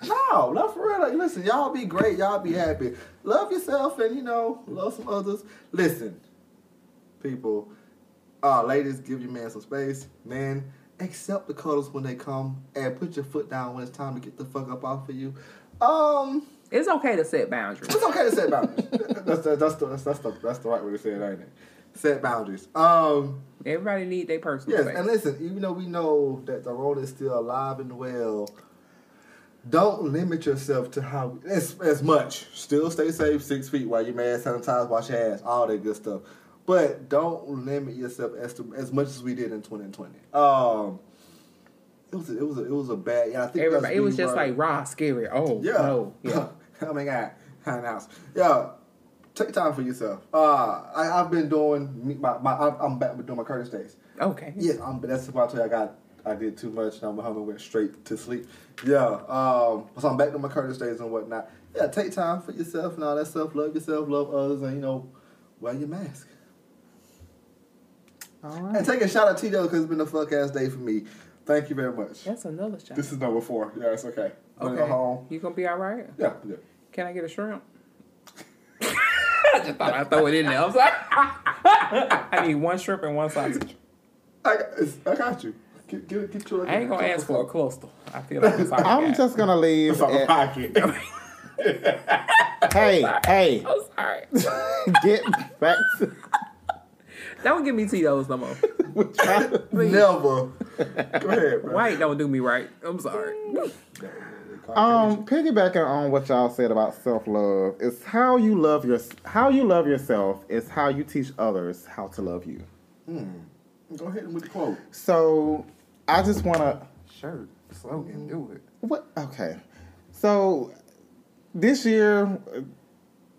No, not for real. Like, listen, y'all be great. Y'all be happy. Love yourself and, love some others. Listen, people, ladies, give your man some space. Man, accept the cuddles when they come and put your foot down when it's time to get the fuck up off of you. It's okay to set boundaries. It's okay to set boundaries. that's the right way to say it, ain't it? Set boundaries. Everybody need their personal space. Yes, and listen, even though we know that the road is still alive and well, don't limit yourself to how as much. Still stay safe, 6 feet while you're mad, sanitize, wash your ass, all that good stuff. But don't limit yourself as much as we did in 2020. It was a bad. Yeah, I think everybody. It was just like raw, scary. Oh yeah, no, yeah. Oh my God, yeah. Take time for yourself. I've been doing my. I'm back with doing my Curtis days. Okay. Yes, that's why I told you I did too much, and my husband went straight to sleep. Yeah. So I'm back to my Curtis days and whatnot. Yeah. Take time for yourself and all that stuff. Love yourself, love others, and wear your mask. All right. And take a shout out to Tito's because it's been a fuck ass day for me. Thank you very much. That's another shout. This is number 4. Yeah, it's okay. I'm going to go home. You going to be all right? Yeah. Can I get a shrimp? I just thought I'd throw it in there. I'm sorry. I need one shrimp and one sausage. I got you. Get you. I ain't going to ask for a cluster. I feel like it's all I'm just going to leave. It's on the pocket. Hey. I'm sorry. Get back to... Don't give me Tito's no more. Never. Go ahead, bro. White don't do me right. I'm sorry. Piggybacking on what y'all said about self-love, it's how you love yourself is how you teach others how to love you. Go ahead with the quote. So I just want to slogan do it. What? Okay. So this year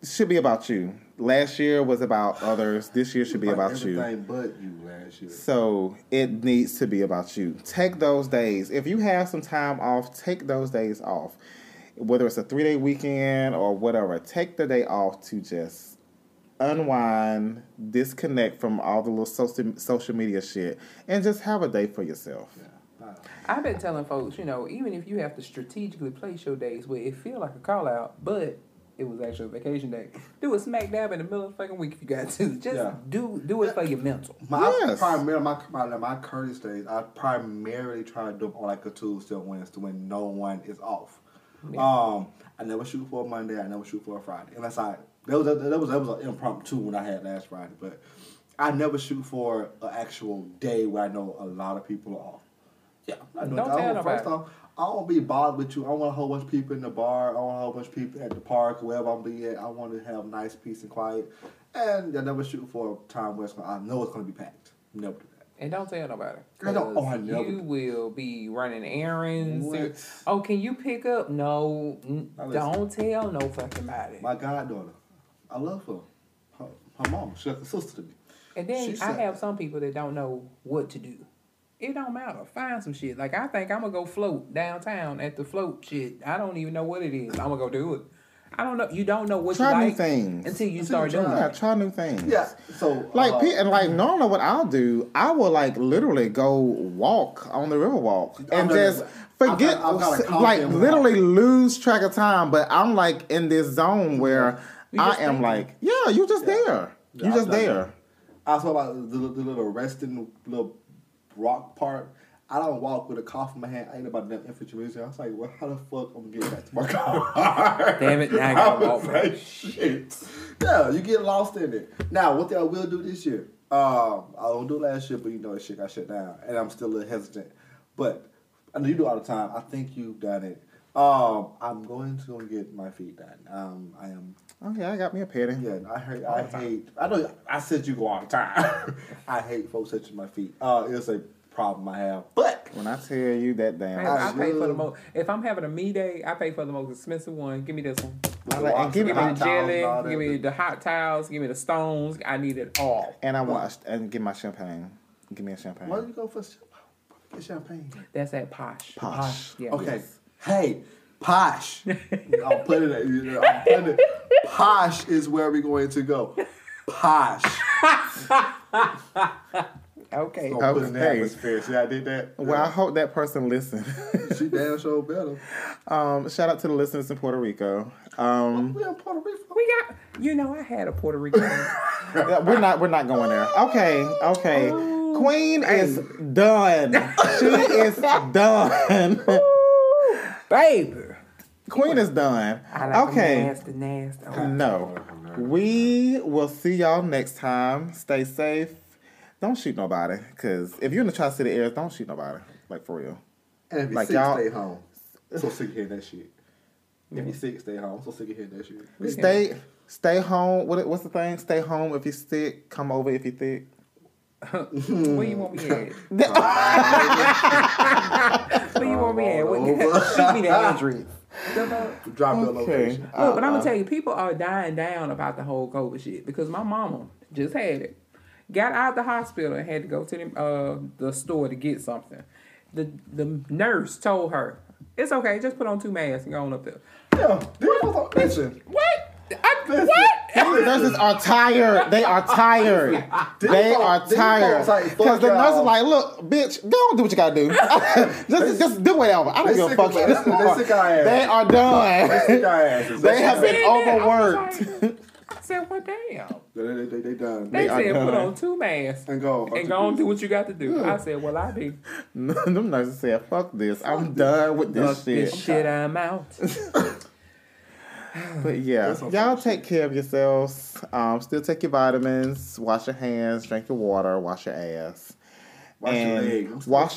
should be about you. Last year was about others. This year should be about you. Everything but you last year. So it needs to be about you. Take those days. If you have some time off, take those days off. Whether it's a 3-day weekend or whatever, take the day off to just unwind, disconnect from all the little social media shit, and just have a day for yourself. Yeah. I've been telling folks, even if you have to strategically place your days where it feel like a call out, but it was actually a vacation day. Do a smack dab in the middle of the fucking week if you got to. Just do it for your mental. My Curtis days, I primarily try to do them on like a Tuesday or Wednesday when no one is off. Yeah. I never shoot for a Monday. I never shoot for a Friday. Unless that was an impromptu when I had last Friday. But I never shoot for an actual day where I know a lot of people are off. Yeah, First off, I don't be bothered with you. I want a whole bunch of people in the bar. I want a whole bunch of people at the park, wherever I'm be at. I want to have nice peace and quiet. And I never shoot for a time where I know it's going to be packed. Never do that. And don't tell nobody. You will be running errands. What? Oh, can you pick up? No, don't tell no fucking body. My goddaughter, I love her. Her mom, she's like a sister to me. And then I have some people that don't know what to do. It don't matter. Find some shit. Like, I think I'm going to go float downtown at the float shit. I don't even know what it is. I'm going to go do it. I don't know. You don't know what you like until you start doing it. Yeah, try new things. Yeah. So, normally what I'll do, I will, literally go walk on the Riverwalk and just forget, literally lose track of time. But I'm, in this zone where I am, you're just there. You're just there. I was talking about the little resting little rock park. I don't walk with a coffee in my hand. I ain't about damn infantry music. I was like, well, how the fuck I'm gonna get back to my car? Damn it, now I gotta walk. Like, shit. Yeah, you get lost in it. Now, one thing I will do this year, I don't do it last year, but that shit got shut down, and I'm still a little hesitant. But I know you do all the time. I think you've done it. I'm going to get my feet done. I am. Oh yeah, I got me a pedi. Yeah, I hate. I know. I said you go all the time. I hate folks touching my feet. It's a problem I have. But when I tell you that damn, I pay for the most. If I'm having a me day, I pay for the most expensive one. Give me this one. Give me the jelly. Give me the hot towels. Give me the stones. I need it all. And give my champagne. Give me a champagne. Why do you go for champagne? That's at Posh. Posh. Yeah. Okay. Yes. Hey, Posh. I'll put it. Posh is where we're going to go. Posh. Okay. It's gonna put an atmosphere. See, I did that. Well, I hope that person listened. She damn sure better. Shout out to the listeners in Puerto Rico. We in Puerto Rico. We got. I had a Puerto Rican. We're not going there. Okay. Oh, Queen is done. She is done. Baby. Queen is done. I like nasty. Oh, no. We will see y'all next time. Stay safe. Don't shoot nobody. Because if you're in the Tri-City area, don't shoot nobody. Like, for real. And if you're like, sick, stay home. So sick of hearing that shit. If you're sick, stay home. So sick of hearing that shit. Stay home. What's the thing? Stay home if you're sick. Come over if you're thick. Where you want me at? Where you want me at? Shoot me the address. Drop the location. Look, but I'm gonna tell you, people are dying down about the whole COVID shit because my mama just had it. Got out of the hospital and had to go to the store to get something. The nurse told her, "It's okay, just put on two masks and go on up there." Yeah, what? What? Nurses are tired. They are tired. They are tired. Because the nurse is like, "Look, bitch, go on, do what you gotta do. just do whatever. I don't give a fuck." They are done. They have been overworked. I said, "Well, damn." They done. They said, "Put on two masks and go and do what you got to do." I said, "Well, I do." Them nurses said, "Fuck this. I'm done with this shit. This shit, I'm out." But yeah, y'all take care of yourselves. Still take your vitamins. Wash your hands. Drink your water. Wash your ass. Wash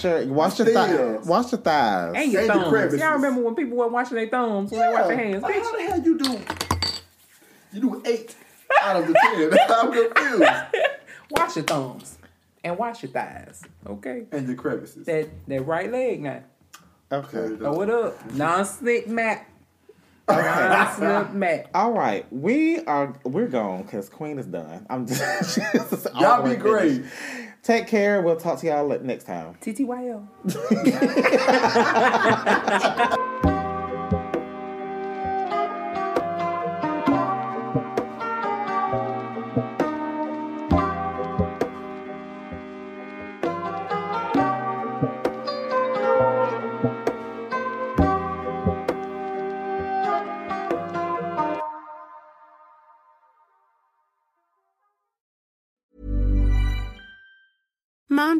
your thighs. And your thumbs. Y'all remember when people weren't washing their thumbs when they wash their hands? Like, how the hell you do? You do 8 out of the 10. I'm confused. Wash your thumbs and wash your thighs. Okay. And your crevices. That right leg now. Okay. Throw it up. Non-stick mat. Okay. All right, we're gone because Queen is done. I'm just y'all be great. Take care. We'll talk to y'all next time. TTYL. Mom